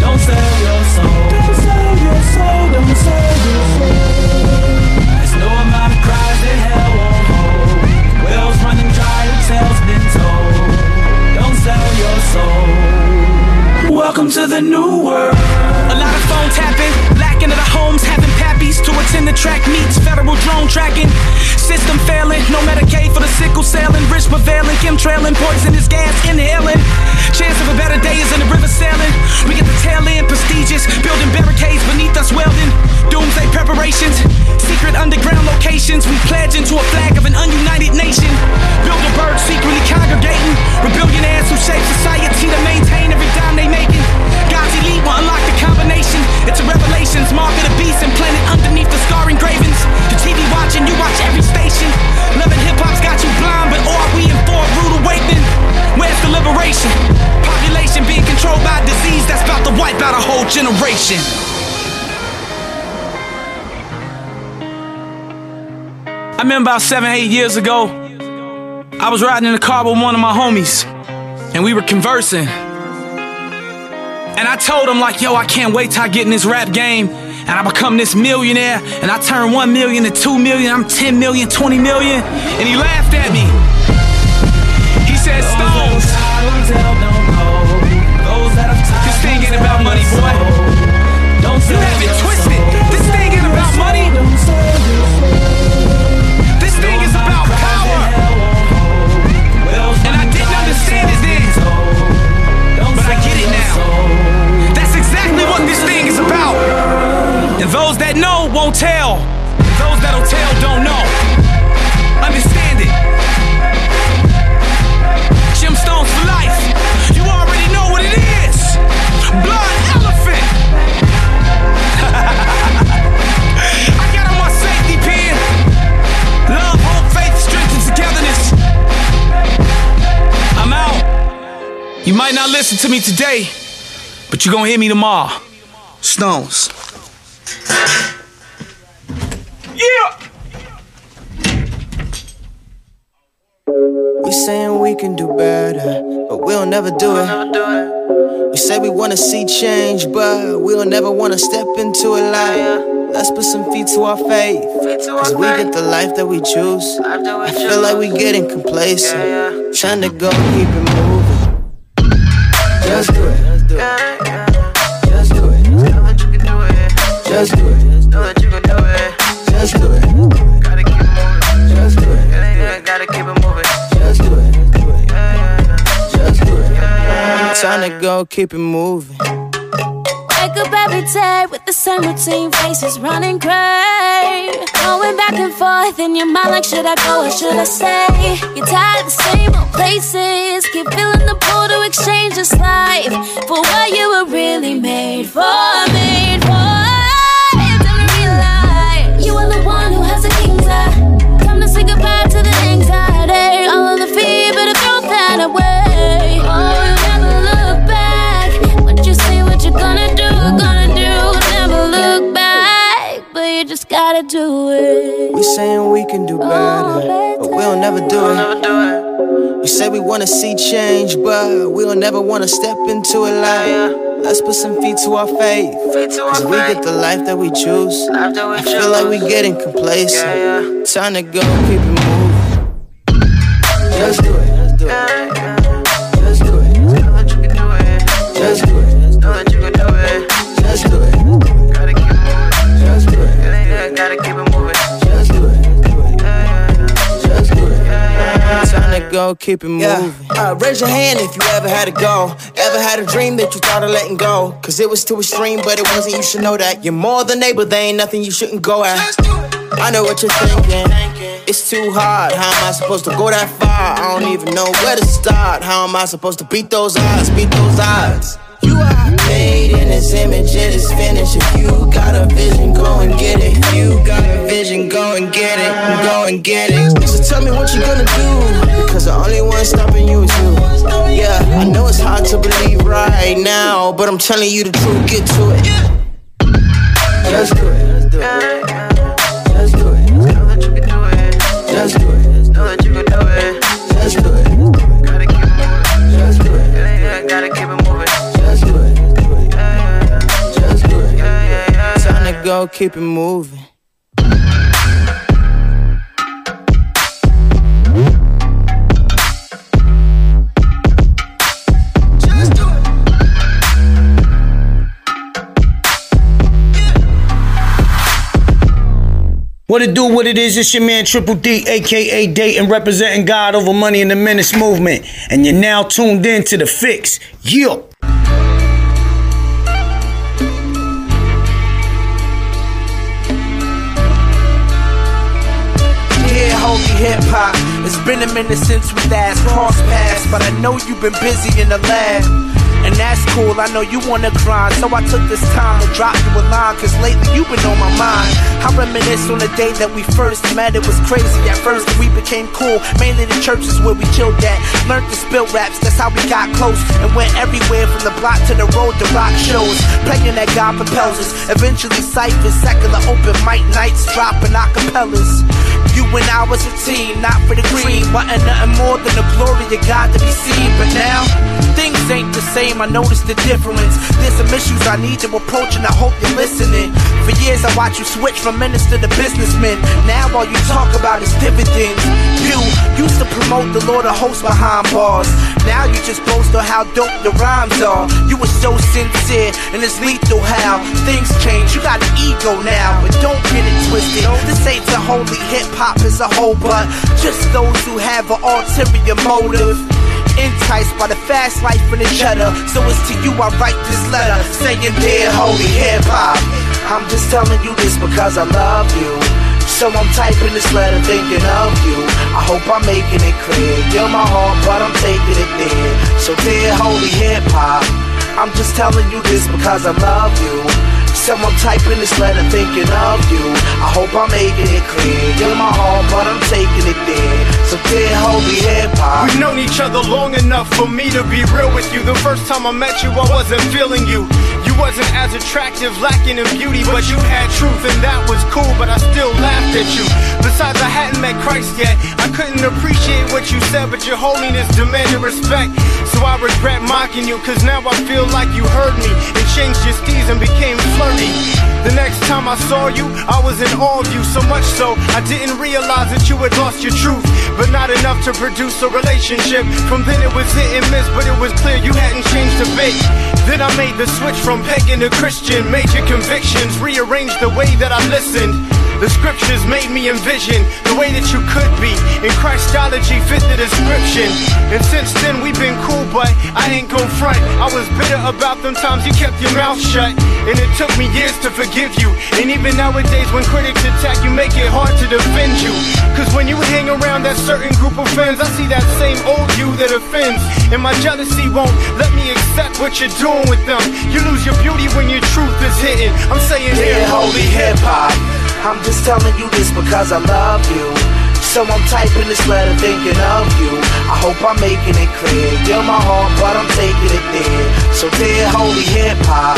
Don't sell your soul. Don't sell your soul. Don't sell your soul. There's no amount of cries that hell won't hold. Wells running dry, the tale's been told. Don't sell your soul. Welcome to the new world. A lot of phones tapping, lacking of the homes having pappies. to attend the track meets, federal drone tracking, system failing, no Medicaid for the sickle selling, rich prevailing, chemtrailing, poisonous gas inhaling, chance of a better day is in the river sailing, we get the tail end prestigious, building barricades beneath us welding, doomsday preparations, secret underground locations, we pledge into a flag of an ununited nation, Bilderberg secretly congregating, rebellion ass who shape society to maintain every dime they making, God's elite will unlock the combination, it's a revelations, mark of the beast implanted underneath the scar engravings, the TV watching, you watch every station, loving hip-hop's got you blind, but are we in for a rude awakening? Where's the liberation? Population being controlled by a disease that's about to wipe out a whole generation. I remember about 7-8 years ago, I was riding in a car with one of my homies, and we were conversing. And I told him like, yo, I can't wait till I get in this rap game and I become this millionaire and I turn 1 million to 2 million, I'm 10 million, 20 million. And he laughed at me. He said, Stones, this thing ain't about money, boy. You have it twisted. This thing ain't about money. This thing is about power. And I didn't understand it then, but I get it now. What this thing is about. And those that know won't tell. And those that'll tell don't know. Understand it. Gemstones for life. You already know what it is. Blood elephant. I got on my safety pin. Love, hope, faith, strength, and togetherness. I'm out. You might not listen to me today, but you gonna hear me tomorrow. Stones. Yeah! We saying we can do better, but we'll never do it. We say we wanna see change, but we'll never wanna step into it like. Let's put some feet to our faith, cause we get the life that we choose. I feel like we getting complacent, trying to go keep it moving. Just do it. Just do it. Just do it. Just do it. Gotta keep moving. Just do it. Gotta keep it moving. Just do it. Just do it. Time to go, keep it moving. Wake up every day with the same routine, faces running gray. Going back and forth in your mind like, should I go or should I stay? You're tired of the same old places. Keep feeling the pull to exchange this life for what you were really made for. Made for. Time to realize you are the one who has a king's eye. Time to say goodbye to the anxiety, all of the fear, better throw that away. Oh, you never look back. Once you see what you're gonna do, never look back. But you just gotta do it. We saying we can do better, but we'll never do it. We say we wanna see change, but we'll never wanna step into it like. Let's put some feet to our faith, cause we get the life that we choose. I feel like we getting complacent, time to go, keep it moving. Just do it. Just do it. Just do it. Just do it. Gotta keep it moving. Just do it. Just do it. Time to go, keep it moving. Raise your hand if you ever had a goal. Ever had a dream that you thought of letting go, cause it was too extreme, but it wasn't, you should know that. You're more than able, there ain't nothing you shouldn't go at. I know what you're thinking. It's too hard, how am I supposed to go that far? I don't even know where to start. How am I supposed to beat those odds, beat those odds? You are made in this image, it is finished. If you got a vision, go and get it. If you got a vision, go and get it. Go and get it. So tell me what you gonna do, because the only one stopping you is you. Yeah, I know it's hard to believe right now, but I'm telling you the truth, get to it. Just do it. Just do it. Just do it. Just do it. Gotta keep moving. Just do it. Gotta keep it moving. Go, keep it moving. Just do it. Yeah. What it do, what it is, it's your man Triple D, a.k.a. Dayton, representing God over money in the menace movement. And you're now tuned in to The Fix. Yo. Yeah, Hokey Hip Hop. It's been a minute since we last crossed paths, but I know you've been busy in the lab. And that's cool, I know you wanna grind, so I took this time to drop you a line, cause lately you've been on my mind. I reminisce on the day that we first met, it was crazy. At first we became cool, mainly the churches where we chilled at. Learned to spill raps, that's how we got close, and went everywhere from the block to the road to rock shows. Playing that God propels us, eventually ciphers, secular open mic nights, dropping acapellas. You and I was a team, not for the cream, wanting nothing more than the glory of God to be seen. But now, things ain't the same, I noticed the difference. There's some issues I need to approach, and I hope you're listening. For years I watched you switch from minister to businessman. Now all you talk about is dividends. You used to promote the Lord of hosts behind bars. Now you just boast on how dope the rhymes are. You were so sincere, and it's lethal how things change. You got an ego now, but don't get it twisted. This ain't the holy hip-hop as a whole, but just those who have an ulterior motive, enticed by the fast life and the cheddar. So it's to you I write this letter, saying dear holy hip hop, I'm just telling you this because I love you. So I'm typing this letter thinking of you. I hope I'm making it clear, you're my heart but I'm taking it there. So dear holy hip hop, I'm just telling you this because I love you. So I'm typing this letter thinking of you. I hope I'm making it clear, you're my heart but I'm taking it there. So dear holy hip hop, we've known each other long enough for me to be real with you. The first time I met you I wasn't feeling you. You wasn't as attractive, lacking in beauty, but you had truth and that was cool, but I still laughed at you. Besides I hadn't met Christ yet, I couldn't appreciate what you said, but your holiness demanded respect. So I regret mocking you, cause now I feel like you heard me and changed your steez and became the next time I saw you, I was in awe of you, so much so I didn't realize that you had lost your truth, but not enough to produce a relationship. From then it was hit and miss, but it was clear you hadn't changed a bit. Then I made the switch from pagan to Christian, major convictions rearranged the way that I listened. The scriptures made me envision the way that you could be, and Christology fit the description. And since then we've been cool, but I ain't gon' front. I was bitter about them times you kept your mouth shut, and it took me years to forgive you. And even nowadays when critics attack you, make it hard to defend you. Cause when you hang around that certain group of friends, I see that same old you that offends, and my jealousy won't let me accept what you're doing with them. You lose your beauty when your truth is hidden. I'm saying here, holy hip-hop, I'm just telling you this because I love you. So I'm typing this letter thinking of you. I hope I'm making it clear, you're my heart but I'm taking it there. So dear holy hip hop,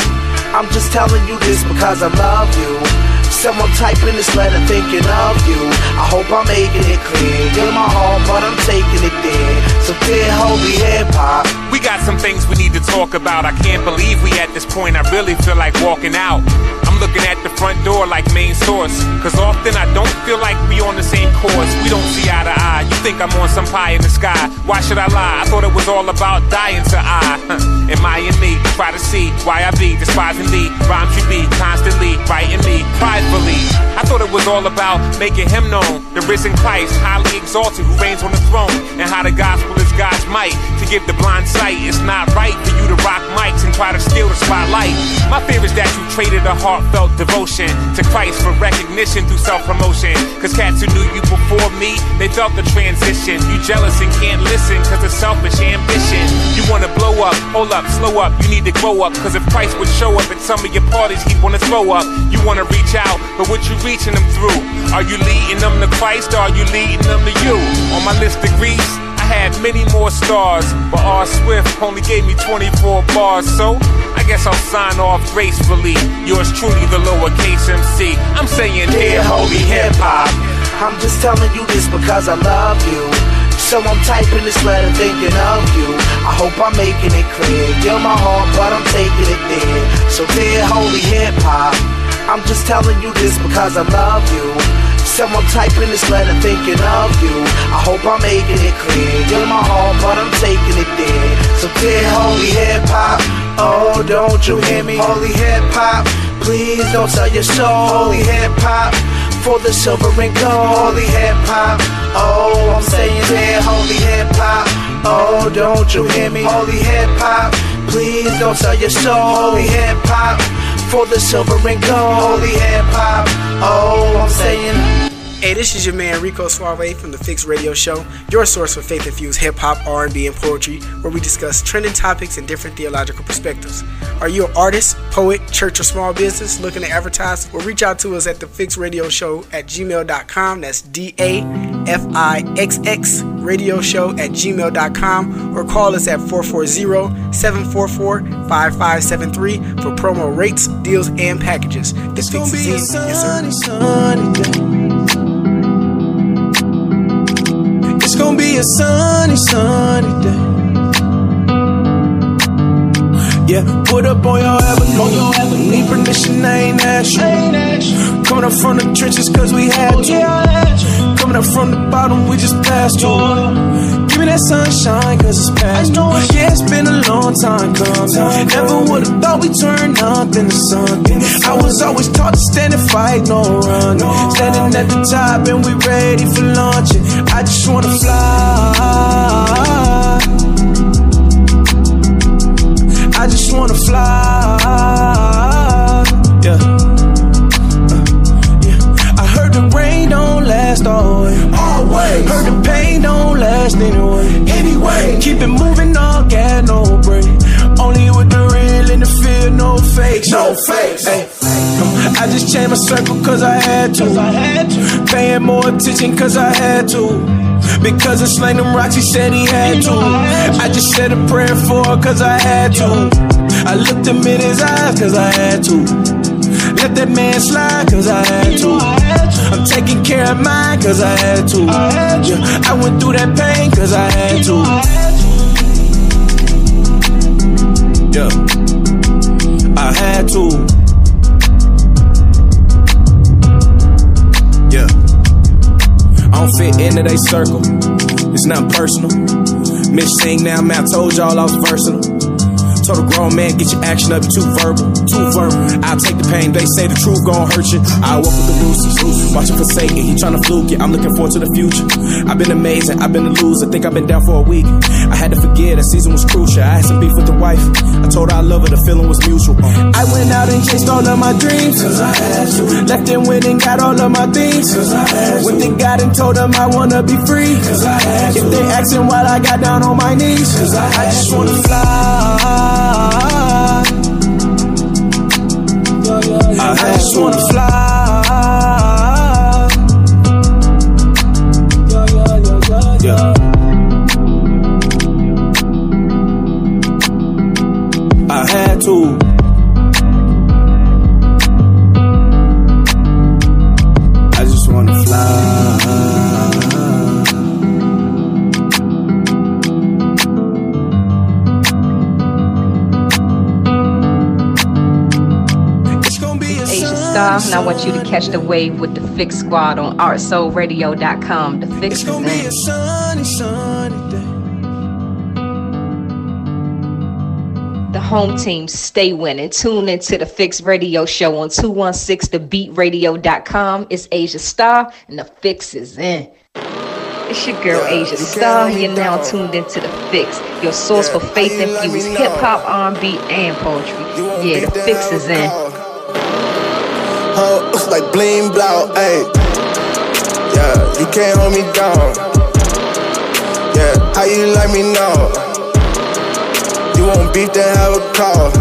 I'm just telling you this because I love you. So I'm typing this letter thinking of you. I hope I'm making it clear, you're my heart but I'm taking it there. So dear holy hip hop, we got some things we need to talk about. I can't believe we at this point, I really feel like walking out. I'm looking at the front door like main source, cause often I don't feel like we on the same course. We don't see eye to eye, you think I'm on some pie in the sky. Why should I lie? I thought it was all about dying to I. Am I in me? Try to see why I be despising thee. Rhymes you be constantly biting me pridefully. I thought it was all about making him known, the risen Christ, highly exalted, who reigns on the throne, and how the gospel is God's might to give the blind sight. It's not right for you to rock mics and try to steal the spotlight. My fear is that you traded a heart felt devotion to Christ for recognition through self-promotion. Cause cats who knew you before me, they felt the transition. You jealous and can't listen cause of selfish ambition. You wanna blow up, hold up, slow up, you need to grow up. Cause if Christ would show up at some of your parties, he'd wanna throw up. You wanna reach out, but what you reaching them through? Are you leading them to Christ or are you leading them to you? On my list degrees, I had many more stars, but R. Swift only gave me 24 bars, so I guess I'll sign off gracefully. Yours truly, the lowercase MC. I'm saying, dear holy hip hop, I'm just telling you this because I love you. So I'm typing this letter thinking of you. I hope I'm making it clear, you're my heart but I'm taking it there. So dear holy hip hop, I'm just telling you this because I love you. So I'm typing this letter thinking of you. I hope I'm making it clear, you're my heart but I'm taking it there. So dear holy hip hop, oh, don't you hear me? Holy hip hop, please don't sell your soul. Holy hip hop, for the silver and gold. Holy hip hop, oh, I'm saying that. Holy hip hop, oh, don't you hear me? Holy hip hop, please don't sell your soul. Holy hip hop, for the silver and gold. Holy hip hop, oh, I'm saying. Hey, this is your man Rico Suave from The Fix Radio Show, your source for faith-infused hip-hop, R&B, and poetry, where we discuss trending topics and different theological perspectives. Are you an artist, poet, church, or small business looking to advertise? Well, reach out to us at thefixradioshow@gmail.com. That's DAFIXX radioshow@gmail.com, or call us at 440-744-5573 for promo rates, deals, and packages. The Fix is in. It's gonna be a sunny, sunny day. Yeah, put up on your avenue. Need permission, I ain't ask you. Coming up from the trenches cause we had to. Coming up from the bottom, we just passed you. Give me that sunshine cause it's past you. Yeah, it's been a long time coming. Never would've thought we turned nothing to something. I was always taught to stand and fight, no running. Standing at the top and we ready for launching. I just wanna fly. I just wanna fly. Yeah. Yeah. I heard the rain don't last always. Always. Heard the pain don't last anyway. Anyway. Keep it moving, all gas, no break. Only with the real in the field, no fakes. No fakes. Hey. I just changed my circle cause I had to. Paying more attention cause I had to. Because I slang them rocks, he said he had to. I just said a prayer for her cause I had to. I looked him in his eyes cause I had to. Let that man slide cause I had to. I'm taking care of mine cause I had to. I went through that pain cause I had to. Yeah, I had to. I don't fit into they circle. It's not personal. Miss Sing now, man, I told y'all I was versatile. Told a grown man, get your action up, you too verbal, too verbal. I take the pain, they say the truth gon' hurt you. I walk with the losers, watchin' for Satan, he tryna fluke it. I'm looking forward to the future. I've been amazing, I've been a loser, think I've been down for a week. I had to forgive, that season was crucial. I had some beef with the wife, I told her I love her, the feeling was mutual. I went out and chased all of my dreams, cause I had to. Left and went and got all of my things, cause I had to. Went to God and told them I wanna be free, cause I had to. If they asking while I got down on my knees, cause I just wanna fly. I just wanna fly. Yeah. I had to. I just wanna fly. And I want you to catch the wave with The Fix Squad on artsoulradio.com. The Fix is in. It's gonna be a sunny, sunny day. The home team, stay winning. Tune into The Fix Radio Show on 216thebeatradio.com. It's Asia Star, and The Fix is in. It's your girl, yeah, Asia Star. You're now tuned into The Fix, your source for faith-infused hip-hop, R&B, and poetry. Yeah, The Fix is in. It's like bling blow, ayy. Yeah, you can't hold me down. Yeah, how you like me now? You want beef, then have a call.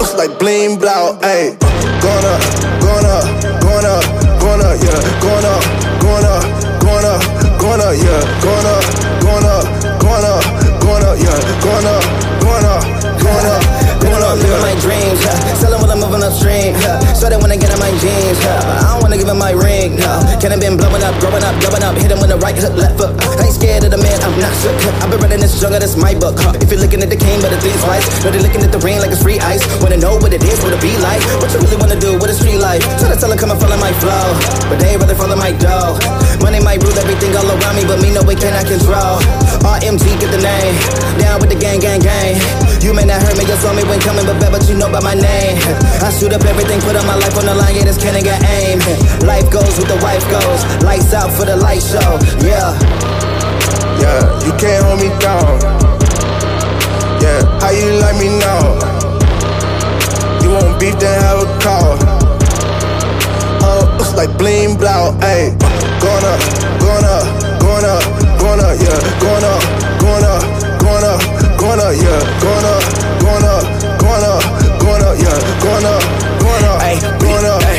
It's like bling blow, ayy. Going up, going up, going up, going up, yeah. Going up, going up, going up, going up, yeah. Going up, going up, going up, going up, yeah. Going up, going up, going up, going up, yeah. My dreams, tell them what I'm moving upstream. So they wanna get in my jeans, I don't wanna give him my ring. Cannon been blowing up, growing up, blowing up. Hit him with the right hook, left foot. I ain't scared of the man, I'm not shook. I've been running this jungle, that's my book. If you're looking at the king, better think twice. No, they looking at the ring like it's free ice. Wanna know what it is, what it be like. What you really wanna do with a street life. Try to tell her come and follow my flow, but they ain't rather follow my dough. Money might rule everything all around me, but me no way can I control. RMG, get the name. Down with the gang, gang, gang. You may not heard me, you saw me when coming, but bad, but you know up by my name. I shoot up everything, put up my life on the line. Yeah, this cannon got aim. Life goes with the wife goes. Lights out for the light show. Yeah. Yeah, you can't hold me down. Yeah, how you like me now? You want beef, then have a call. It's like bling blow, ayy. Going up, going up, going up, going up, yeah. Going up, going up, going up, going up, yeah. Going up, going up, going up, going up, yeah. Going up, going up, going up, going up, yeah.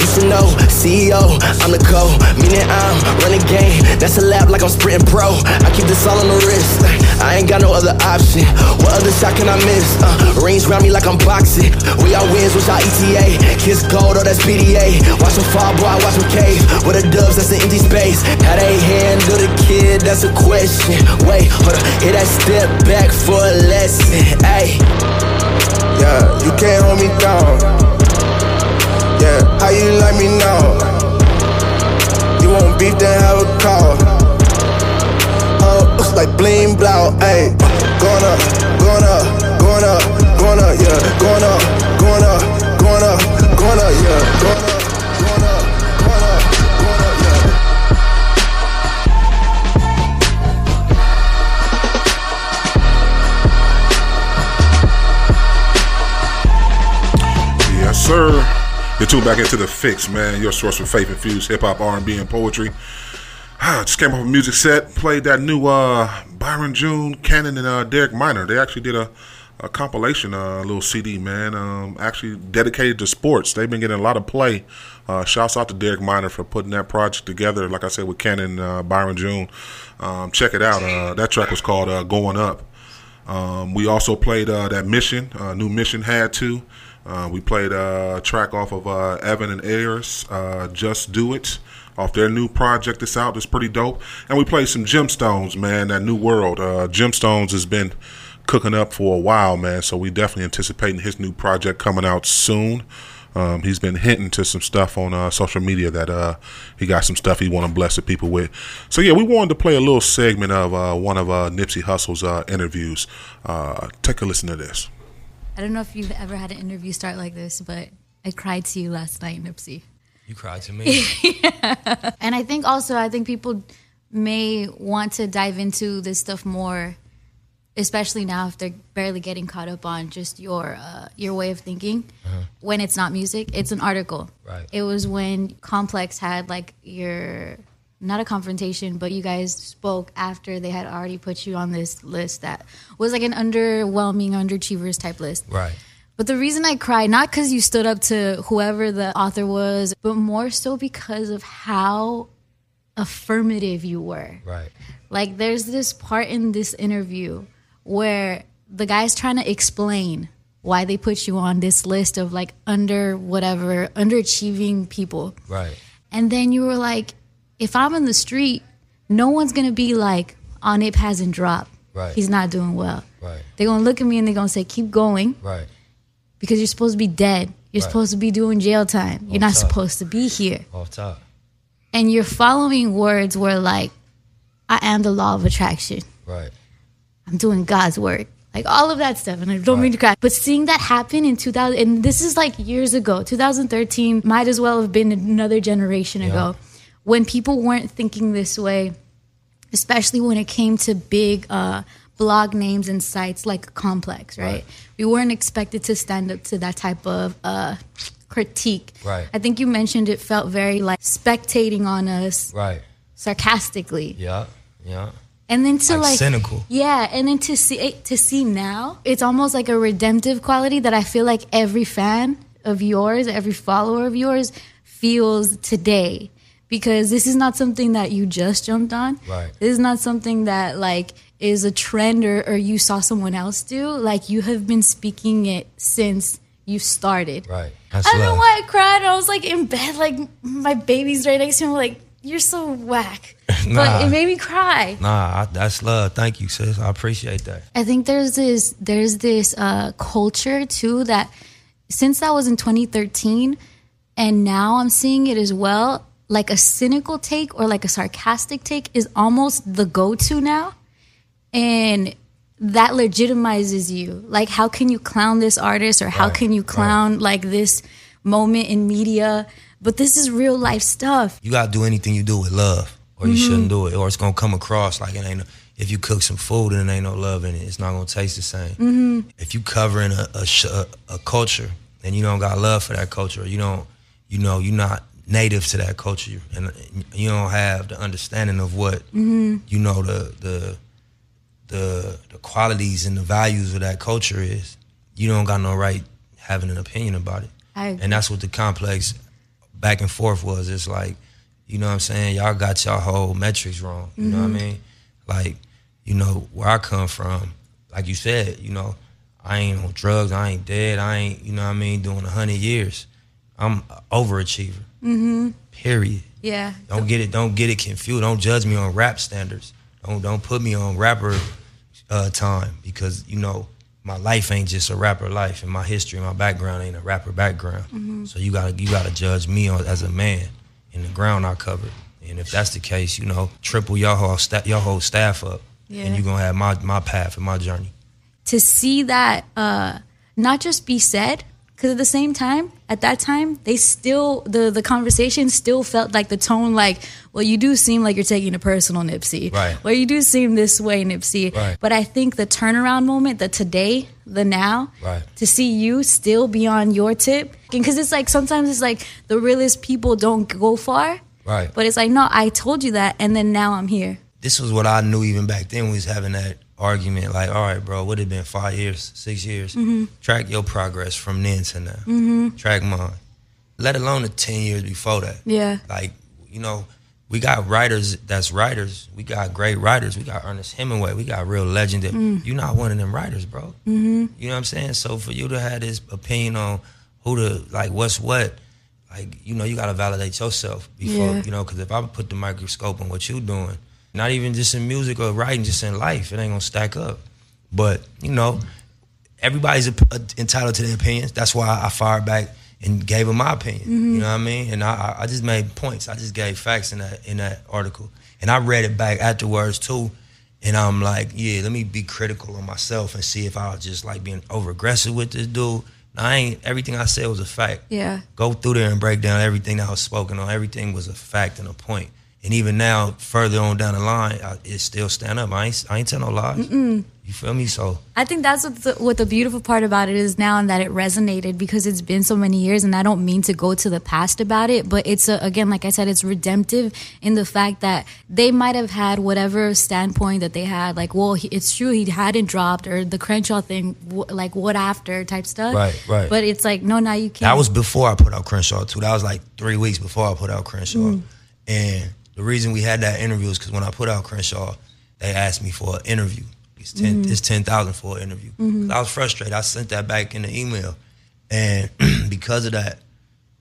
You should know, CEO, I'm the co. Meaning I'm running game. That's a lap like I'm sprinting pro. I keep this all on the wrist. I ain't got no other option. What other shot can I miss? Rings round me like I'm boxing. We all wins, with y'all ETA. Kiss gold, oh that's PDA. Watch them fall, boy, I watch them cave. With the dubs, that's an empty space. How they handle the kid, that's a question. Wait, hold on, hit that step back for a lesson, ayy. Yeah, you can't hold me down. Yeah, how you like me now? You want beef, then have a call. It's like bling blow, ayy. Going up, going up, going up, going up, yeah. Going up, going up, going up, going up, yeah. Going up, going up, going up, going up, yeah. Yes, sir. You're tuned back into The Fix, man. Your source for faith-infused hip-hop, R&B, and poetry. Just came up with a music set. Played that new Byron June, Cannon, and Derek Minor. They actually did a compilation, a little CD, man. Actually dedicated to sports. They've been getting a lot of play. Shouts out to Derek Minor for putting that project together, like I said, with Cannon and Byron June. Check it out. That track was called Going Up. We also played that Mission, New Mission Had To. We played a track off of Evan and Ayers, Just Do It, off their new project that's out. That's pretty dope. And we played some Gemstones, man, that New World. Gemstones has been cooking up for a while, man, so we definitely anticipating his new project coming out soon. He's been hinting to some stuff on social media that he got some stuff he want to bless the people with. So, yeah, we wanted to play a little segment of one of Nipsey Hussle's interviews. Take a listen to this. I don't know if you've ever had an interview start like this, but I cried to you last night, Nipsey. You cried to me. Yeah. And I think people may want to dive into this stuff more, especially now if they're barely getting caught up on just your way of thinking. Uh-huh. When it's not music, it's an article. Right. It was when Complex had like your, not a confrontation, but you guys spoke after they had already put you on this list that was like an underwhelming underachievers type list. Right. But the reason I cried, not because you stood up to whoever the author was, but more so because of how affirmative you were. Right. Like there's this part in this interview where the guy's trying to explain why they put you on this list of like underachieving people. Right. And then you were like, if I'm in the street, no one's going to be like, Nip hasn't dropped. Right. He's not doing well. Right. They're going to look at me and they're going to say, keep going. Right. Because you're supposed to be dead. You're supposed to be doing jail time. You're not supposed to be here. Off top. And you're following words where like, I am the law of attraction. Right. I'm doing God's work. Like all of that stuff. And I don't mean to cry. But seeing that happen in 2000, and this is like years ago, 2013, might as well have been another generation ago. When people weren't thinking this way, especially when it came to big blog names and sites like Complex, right? We weren't expected to stand up to that type of critique. Right. I think you mentioned it felt very like spectating on us, right? Sarcastically. Yeah, yeah. And then to like cynical. Yeah, and then to see now, it's almost like a redemptive quality that I feel like every fan of yours, every follower of yours feels today. Because this is not something that you just jumped on. Right. This is not something that like is a trend or you saw someone else do. Like you have been speaking it since you started. Right. That's I don't know why I cried. I was like in bed, like my baby's right next to me. I'm like, you're so whack. But it made me cry. That's love. Thank you, sis. I appreciate that. I think there's this culture too that since that was in 2013 and now I'm seeing it as well. Like a cynical take or like a sarcastic take is almost the go-to now. And that legitimizes you. Like, how can you clown this artist, or how can you clown like this moment in media? But this is real life stuff. You gotta do anything you do with love, or you shouldn't do it, or it's gonna come across like it ain't. If you cook some food and it ain't no love in it, it's not gonna taste the same. If you covering a culture and you don't got love for that culture, or you don't, you know, you're not native to that culture, and you don't have the understanding of what you know the qualities and the values of that culture is, you don't got no right having an opinion about it. And that's what the complex back and forth was. It's like, you know what I'm saying, y'all got y'all whole metrics wrong. You know what I mean? Like, you know, where I come from, like you said, you know, I ain't on drugs, I ain't dead, I ain't, you know what I mean, doing 100 years. I'm an overachiever. Period. Yeah. Don't get it confused. Don't judge me on rap standards. Don't put me on rapper time, because, you know, my life ain't just a rapper life, and my history, my background ain't a rapper background. So you gotta judge me on, as a man, in the ground I covered. And if that's the case, you know, triple your whole staff up, and you're gonna have my path and my journey. To see that not just be said, because at the same time, at that time, they still, the conversation still felt like the tone, like, well, you do seem like you're taking a personal, Nipsey. Right. Well, you do seem this way, Nipsey. Right. But I think the turnaround moment, the today, the now, to see you still be on your tip. Because it's like, sometimes it's like the realest people don't go far. Right. But it's like, no, I told you that, and then now I'm here. This was what I knew even back then when we was having that argument, like, all right, bro, would it have been 5 years, 6 years? Track your progress from then to now. Track mine. Let alone the 10 years before that. Yeah. Like, you know, we got writers that's writers. We got great writers. We got Ernest Hemingway. We got real legendary. You're not one of them writers, bro. You know what I'm saying? So for you to have this opinion on who to, like, what's what, like, you know, you got to validate yourself before, you know, because if I put the microscope on what you're doing, not even just in music or writing, just in life, it ain't gonna stack up. But, you know, everybody's entitled to their opinions. That's why I fired back and gave them my opinion. You know what I mean? And I just made points. I just gave facts in that article. And I read it back afterwards too. And I'm like, yeah, let me be critical on myself and see if I was just like being over aggressive with this dude. Everything I said was a fact. Yeah. Go through there and break down everything that I was spoken on. Everything was a fact and a point. And even now, further on down the line, it still stand up. I ain't tell no lies. You feel me? So I think that's what the beautiful part about it is now, and that it resonated because it's been so many years. And I don't mean to go to the past about it, but it's again, like I said, it's redemptive in the fact that they might have had whatever standpoint that they had, like, well, it's true he hadn't dropped, or the Crenshaw thing, like what after type stuff. Right. But it's like, no, now you can't. That was before I put out Crenshaw too. That was like 3 weeks before I put out Crenshaw, and. The reason we had that interview is because when I put out Crenshaw, they asked me for an interview. It's $10,000 for an interview. I was frustrated. I sent that back in the email. And because of that,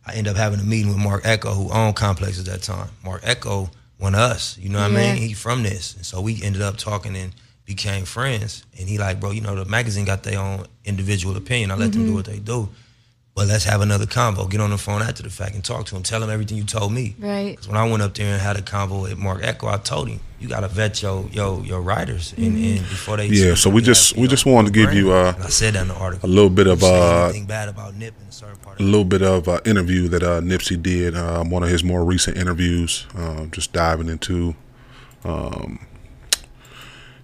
I ended up having a meeting with Mark Echo, who owned Complex at that time. Mark Echo won us. You know what I mean? He from this. And so we ended up talking and became friends. And he like, bro, you know, the magazine got their own individual opinion. I let them do what they do. But let's have another convo. Get on the phone after the fact and talk to him. Tell him everything you told me. Right. Because when I went up there and had a convo at Mark Echo, I told him, you got to vet your writers and before they... Yeah, so we just wanted to give you... I said that in the article. A little bit of... bad about Nip in a certain part of a little bit of interview that Nipsey did, one of his more recent interviews, just diving into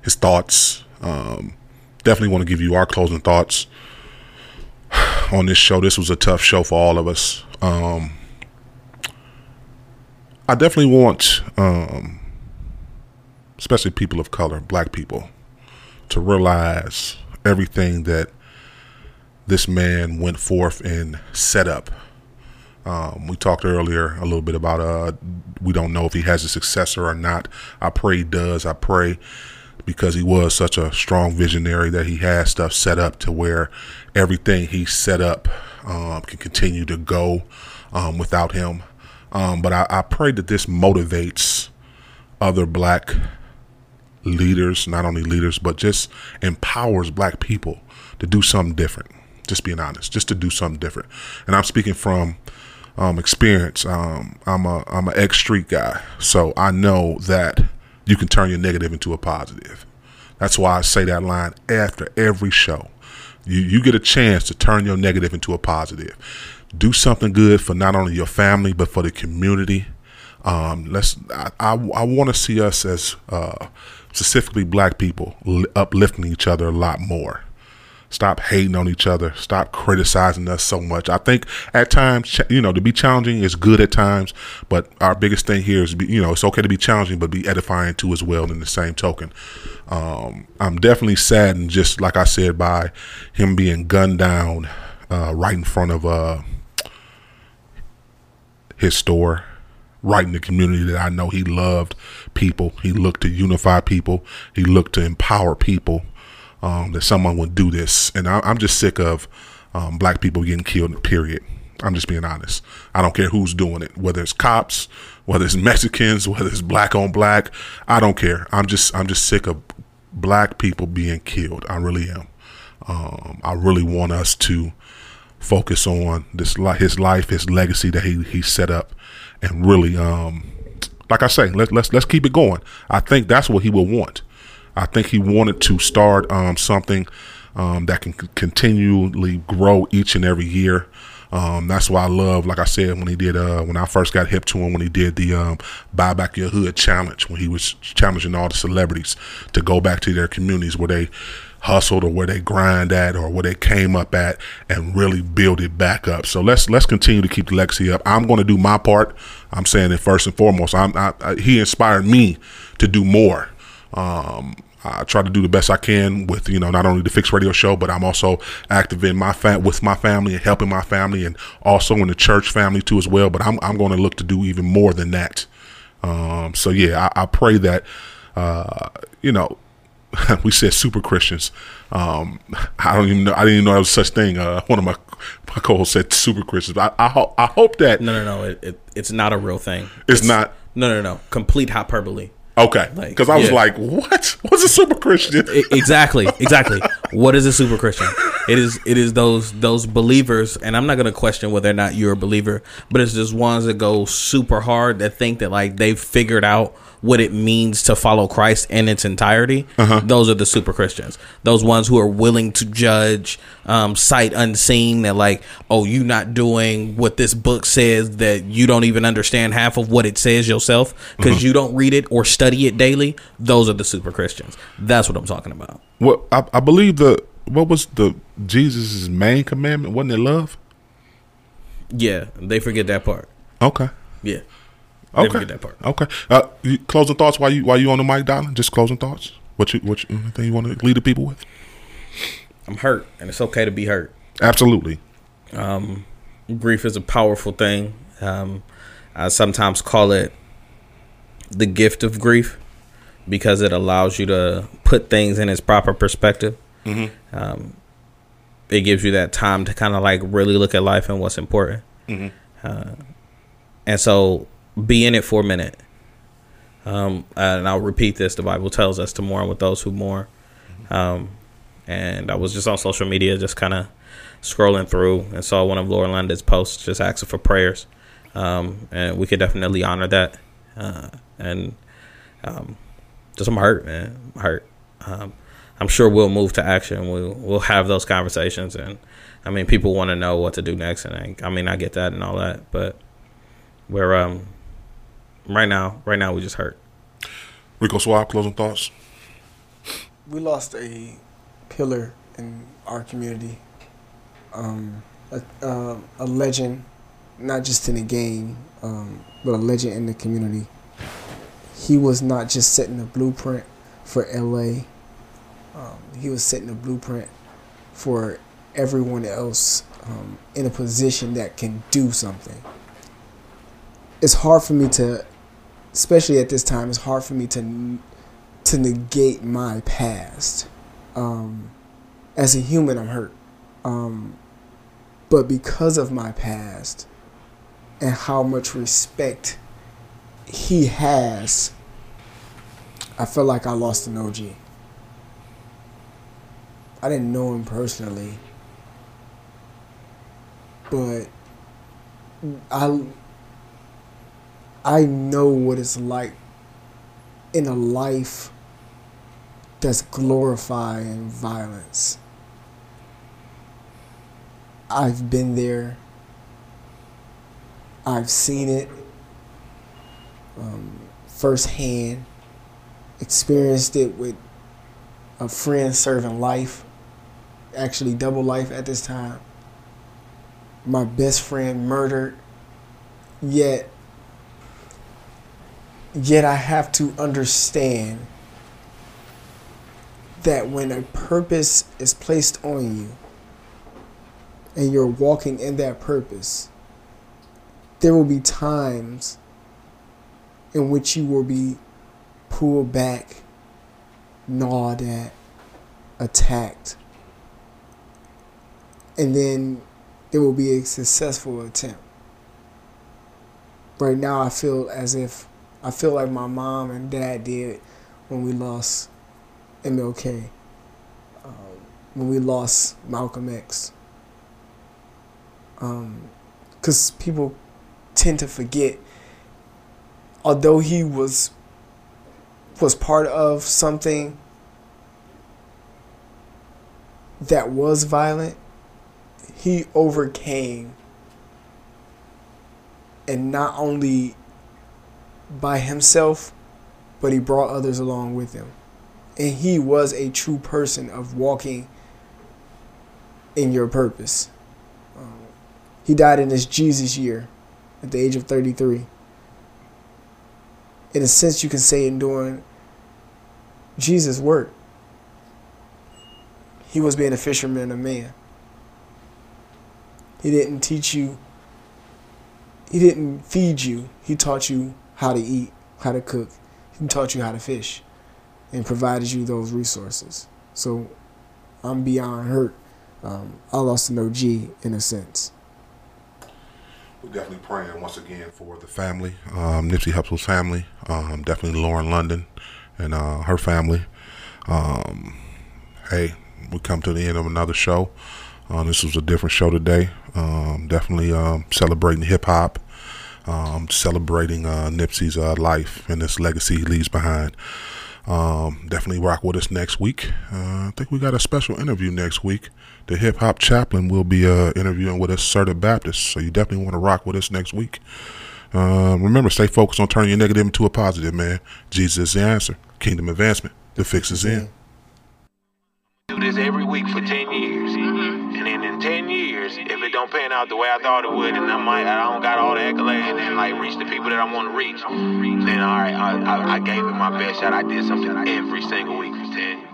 his thoughts. Definitely want to give you our closing thoughts on this show. This was a tough show for all of us. I definitely want, especially people of color, black people, to realize everything that this man went forth and set up. We talked earlier a little bit about we don't know if he has a successor or not. I pray he does. I pray, because he was such a strong visionary, that he has stuff set up to where everything he set up can continue to go without him. But I pray that this motivates other black leaders, not only leaders, but just empowers black people to do something different. Just being honest, just to do something different. And I'm speaking from experience. I'm an ex-street guy, so I know that you can turn your negative into a positive. That's why I say that line after every show. You get a chance to turn your negative into a positive. Do something good for not only your family, but for the community. I want to see us as specifically black people uplifting each other a lot more. Stop hating on each other. Stop criticizing us so much. I think at times, to be challenging is good at times, but our biggest thing here is, it's okay to be challenging, but be edifying too as well in the same token. I'm definitely saddened, just like I said, by him being gunned down right in front of his store, right in the community that I know he loved people. He looked to unify people. He looked to empower people. That someone would do this. And I'm just sick of black people getting killed, period. I'm just being honest. I don't care who's doing it, whether it's cops, whether it's Mexicans, whether it's black on black. I don't care. I'm just sick of black people being killed. I really am. I really want us to focus on this, his life, his legacy that he set up, and really, like I say, let's keep it going. I think that's what he would want. I think he wanted to start something that can continually grow each and every year. That's why I love, like I said, when he did, when I first got hip to him, when he did the Buy Back Your Hood challenge, when he was challenging all the celebrities to go back to their communities where they hustled or where they grind at or where they came up at and really build it back up. So let's continue to keep the legacy up. I'm going to do my part. I'm saying it first and foremost. He inspired me to do more. I try to do the best I can with, not only the Fix Radio show, but I'm also active in with my family and helping my family, and also in the church family too as well. But I'm going to look to do even more than that. So yeah, I pray that, we said super Christians. I didn't even know there was such thing. One of my co-hosts said super Christians. I hope that. No. It's not a real thing. It's not. No. Complete hyperbole. Okay, because I was like, "What? What's a super Christian?" Exactly. What is a super Christian? It is those believers, and I'm not going to question whether or not you're a believer, but it's just ones that go super hard, that think that they've figured out what it means to follow Christ in its entirety. Uh-huh. Those are the super Christians. Those ones who are willing to judge, sight unseen, that you're not doing what this book says, that you don't even understand half of what it says yourself because you don't read it or study it daily. Those are the super Christians. That's what I'm talking about. Well, I believe what was the Jesus's main commandment? Wasn't it love? Yeah, they forget that part. Okay. Yeah. Okay. That part. Okay. Closing thoughts while you on the mic, darling. Just closing thoughts. What you anything you want to lead the people with? I'm hurt, and it's okay to be hurt. Absolutely. Grief is a powerful thing. I sometimes call it the gift of grief, because it allows you to put things in its proper perspective. Mm-hmm. It gives you that time to kind of really look at life and what's important. Mm-hmm. And so, be in it for a minute. And I'll repeat this. The Bible tells us to mourn with those who mourn. And I was just on social media, just kind of scrolling through, and saw one of Laura London's posts, just asking for prayers. And we could definitely honor that. Just I'm hurt, man. I'm hurt. I'm sure we'll move to action. We'll have those conversations. And I mean, people want to know what to do next. And I get that and all that, but we're, Right now, we just hurt. Rico Suave, closing thoughts. We lost a pillar in our community, a legend, not just in the game, but a legend in the community. He was not just setting a blueprint for LA. He was setting a blueprint for everyone else in a position that can do something. It's hard for me to, especially at this time, it's hard for me to negate my past. As a human, I'm hurt. But because of my past and how much respect he has, I feel like I lost an OG. I didn't know him personally, but I know what it's like in a life that's glorifying violence. I've been there. I've seen it firsthand. Experienced it with a friend serving life, actually double life at this time. My best friend murdered, yet I have to understand that when a purpose is placed on you and you're walking in that purpose, there will be times in which you will be pulled back, gnawed at, attacked, and then there will be a successful attempt. Right now I feel as if, I feel like my mom and dad did when we lost MLK, when we lost Malcolm X. Because people tend to forget, although he was part of something that was violent, he overcame, and not only by himself, but he brought others along with him. And he was a true person of walking in your purpose. He died in his Jesus year at the age of 33. In a sense, you can say enduring Jesus' work. He was being a fisherman and a man. He didn't teach you, he didn't feed you. He taught you how to eat, how to cook. He taught you how to fish and provided you those resources. So I'm beyond hurt. I lost an OG in a sense. We're definitely praying once again for the family, Nipsey Hussle's family, definitely Lauren London and her family. Hey, we come to the end of another show. This was a different show today. Definitely celebrating hip-hop, celebrating Nipsey's life and his legacy he leaves behind. Definitely rock with us next week. I think we got a special interview next week. The hip-hop chaplain will be interviewing with us, Serta Baptist, so you definitely want to rock with us next week. Remember, stay focused on turning your negative into a positive, man. Jesus is the answer. Kingdom advancement. The fix is in. Do this every week for 10 years. Mm-hmm. And then in 10 years, if it don't pan out the way I thought it would, and I don't got all the accolades and like reach the people that I want to reach, then all right, I gave it my best shot. I did something every single week for 10.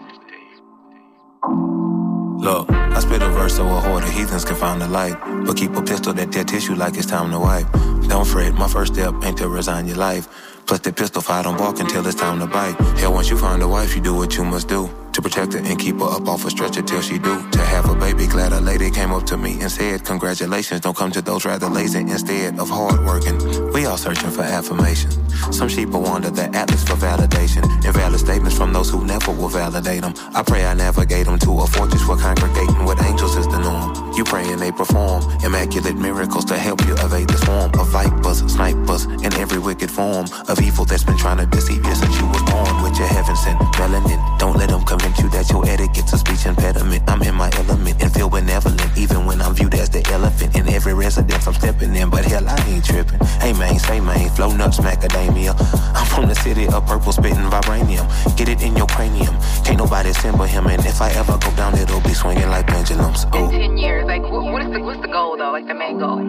Look, I spit a verse so a horde of heathens can find the light. But keep a pistol that tear tissue like it's time to wipe. Don't fret, my first step ain't to resign your life. Plus the pistol fight don't bark until it's time to bite. Hell, once you find a wife, you do what you must do. To protect her and keep her up off a stretcher till she do. To have a baby, glad a lady came up to me and said, congratulations, don't come to those rather lazy instead of hard working. We all searching for affirmation. Some sheep will wander the atlas for validation. Invalid statements from those who never will validate them. I pray I navigate them to a fortress where congregating with angels is the norm. You pray and they perform immaculate miracles to help you evade the swarm of vipers, snipers, and every wicked form of evil that's been trying to deceive you since you was born with your heaven sent melanin. Don't let them come you that your etiquette's a speech impediment. I'm in my element and feel benevolent, even when I'm viewed as the elephant. In every residence I'm stepping in, but hell, I ain't tripping. Hey man, say man, flow nuts, macadamia. I'm from the city of purple spitting vibranium. Get it in your cranium. Can't nobody sin but him, and if I ever go down, it'll be swinging like pendulums. Ooh. In 10 years, like what's the goal though? Like the main goal?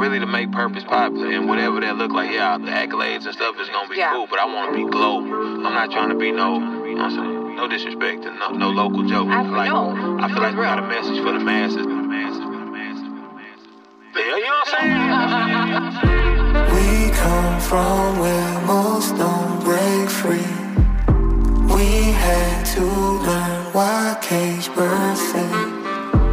Really to make purpose popular and whatever that look like. Yeah, the accolades and stuff is gonna be cool, but I want to be global. I'm not trying to be no, you know what I'm saying? No disrespect and no local joke. I feel like we got a message for the masses. Yeah, you know what I'm saying? We come from where most don't break free. We had to learn why cage birds sing.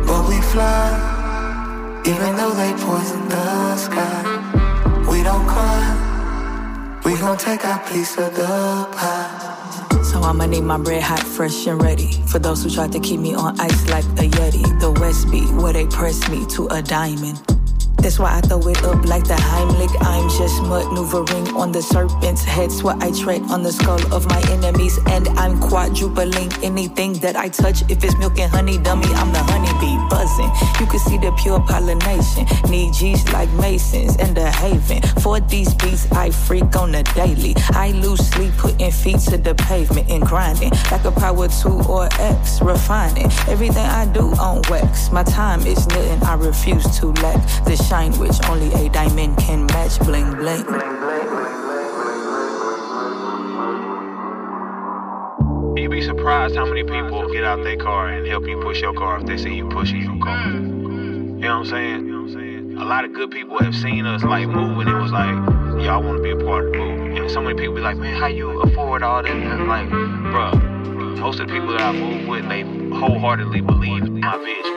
But we fly, even though they poison the sky. We don't cry, we gon' take our piece of the pie. So I'ma need my bread hot, fresh, and ready. For those who tried to keep me on ice like a Yeti. The West be where they press me to a diamond. That's why I throw it up like the Heimlich. I'm just maneuvering on the serpent's head. What I tread on the skull of my enemies. And I'm quadrupling anything that I touch. If it's milk and honey, dummy, I'm the honeybee buzzing. You can see the pure pollination. Need G's like Masons in the haven. For these beats, I freak on the daily. I lose sleep putting feet to the pavement and grinding. Like a power 2 or X, refining. Everything I do on wax. My time is nothing, I refuse to lack the shine which only a diamond can match. Bling, bling. You'd be surprised how many people get out their car and help you push your car if they see you pushing your car. You know what I'm saying? A lot of good people have seen us like move and it was like, y'all want to be a part of the move. And so many people be like, man, how you afford all that? And I'm like, bruh, most of the people that I move with, they wholeheartedly believe in my vision.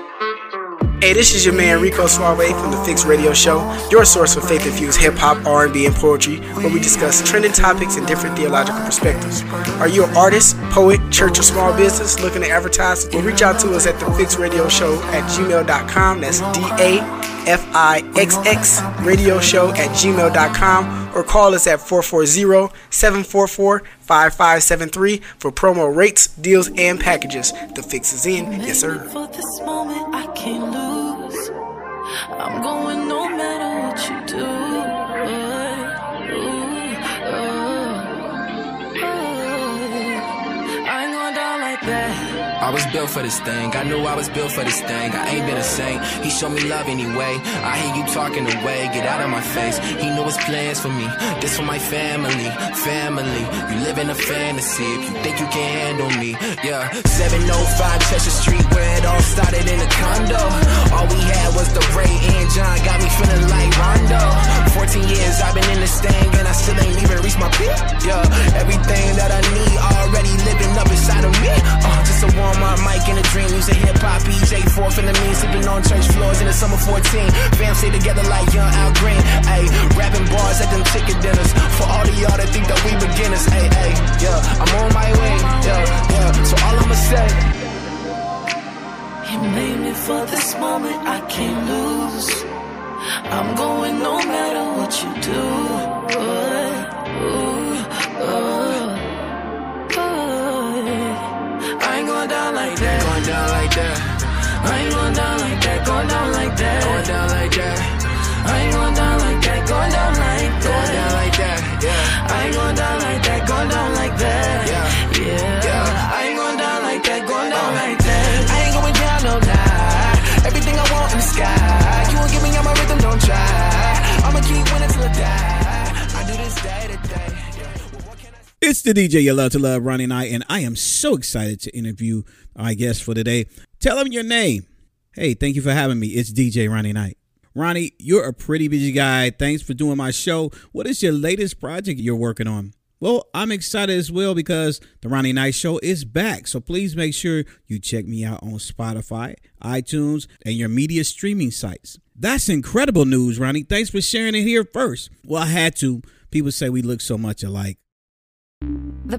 Hey, this is your man Rico Suave from The Fix Radio Show, your source for faith-infused hip-hop, R&B, and poetry, where we discuss trending topics and different theological perspectives. Are you an artist, poet, church, or small business looking to advertise? Well, reach out to us at thefixradioshow@gmail.com. That's DAFIXX radioshow@gmail.com, or call us at 440-744-5573 for promo rates, deals, and packages. The Fix is in. Yes, sir. For this moment, I can't lose. I'm going no matter what you do. I ain't going down like that. I was built for this thing. I knew I was built for this thing. I ain't been a saint. He showed me love anyway. I hear you talking away. Get out of my face. He knew his plans for me. This for my family. Family. You live in a fantasy if you think you can handle me. Yeah. 705 Cheshire Street where it all started in a condo. All we had was the Ray and John, got me feeling like Rondo. 14 years I've been in this thing and I still ain't even reached my peak. Yeah, everything that I need already living up inside of me. Just a warm-up mic and a dream. Using hip-hop, EJ, fourth in the mean. Sleeping on church floors in the summer 14. Fam stay together like young Al Green. Ayy, rapping bars at them chicken dinners. For all of y'all that think that we beginners. Ayy, ayy, yeah, I'm on my way. Yeah, yeah, so all I'ma say. You made me for this moment, I can't lose. I'm going no matter what you do. I ain't going down like that. Going down like that. I ain't going down like that. Going down like that. Going down like that. I ain't going down like that. Going down like that. Going down like that. Yeah. I ain't going down like that. Going down like that. Yeah. Yeah. I ain't going down like that. Going down like that. No lie, everything I want in the sky. You won't give me all my rhythm, don't try. I'ma keep winning till I die. I do this day to day. Well, what can I... It's the DJ you love to love, Ronnie and I, and I am so excited to interview our guest for today. Tell him your name. Hey, thank you for having me. It's DJ Ronnie Knight. Ronnie, you're a pretty busy guy. Thanks for doing my show. What is your latest project you're working on? Well, I'm excited as well because the Ronnie Knight Show is back. So please make sure you check me out on Spotify, iTunes, and your media streaming sites. That's incredible news, Ronnie. Thanks for sharing it here first. Well, I had to. People say we look so much alike. The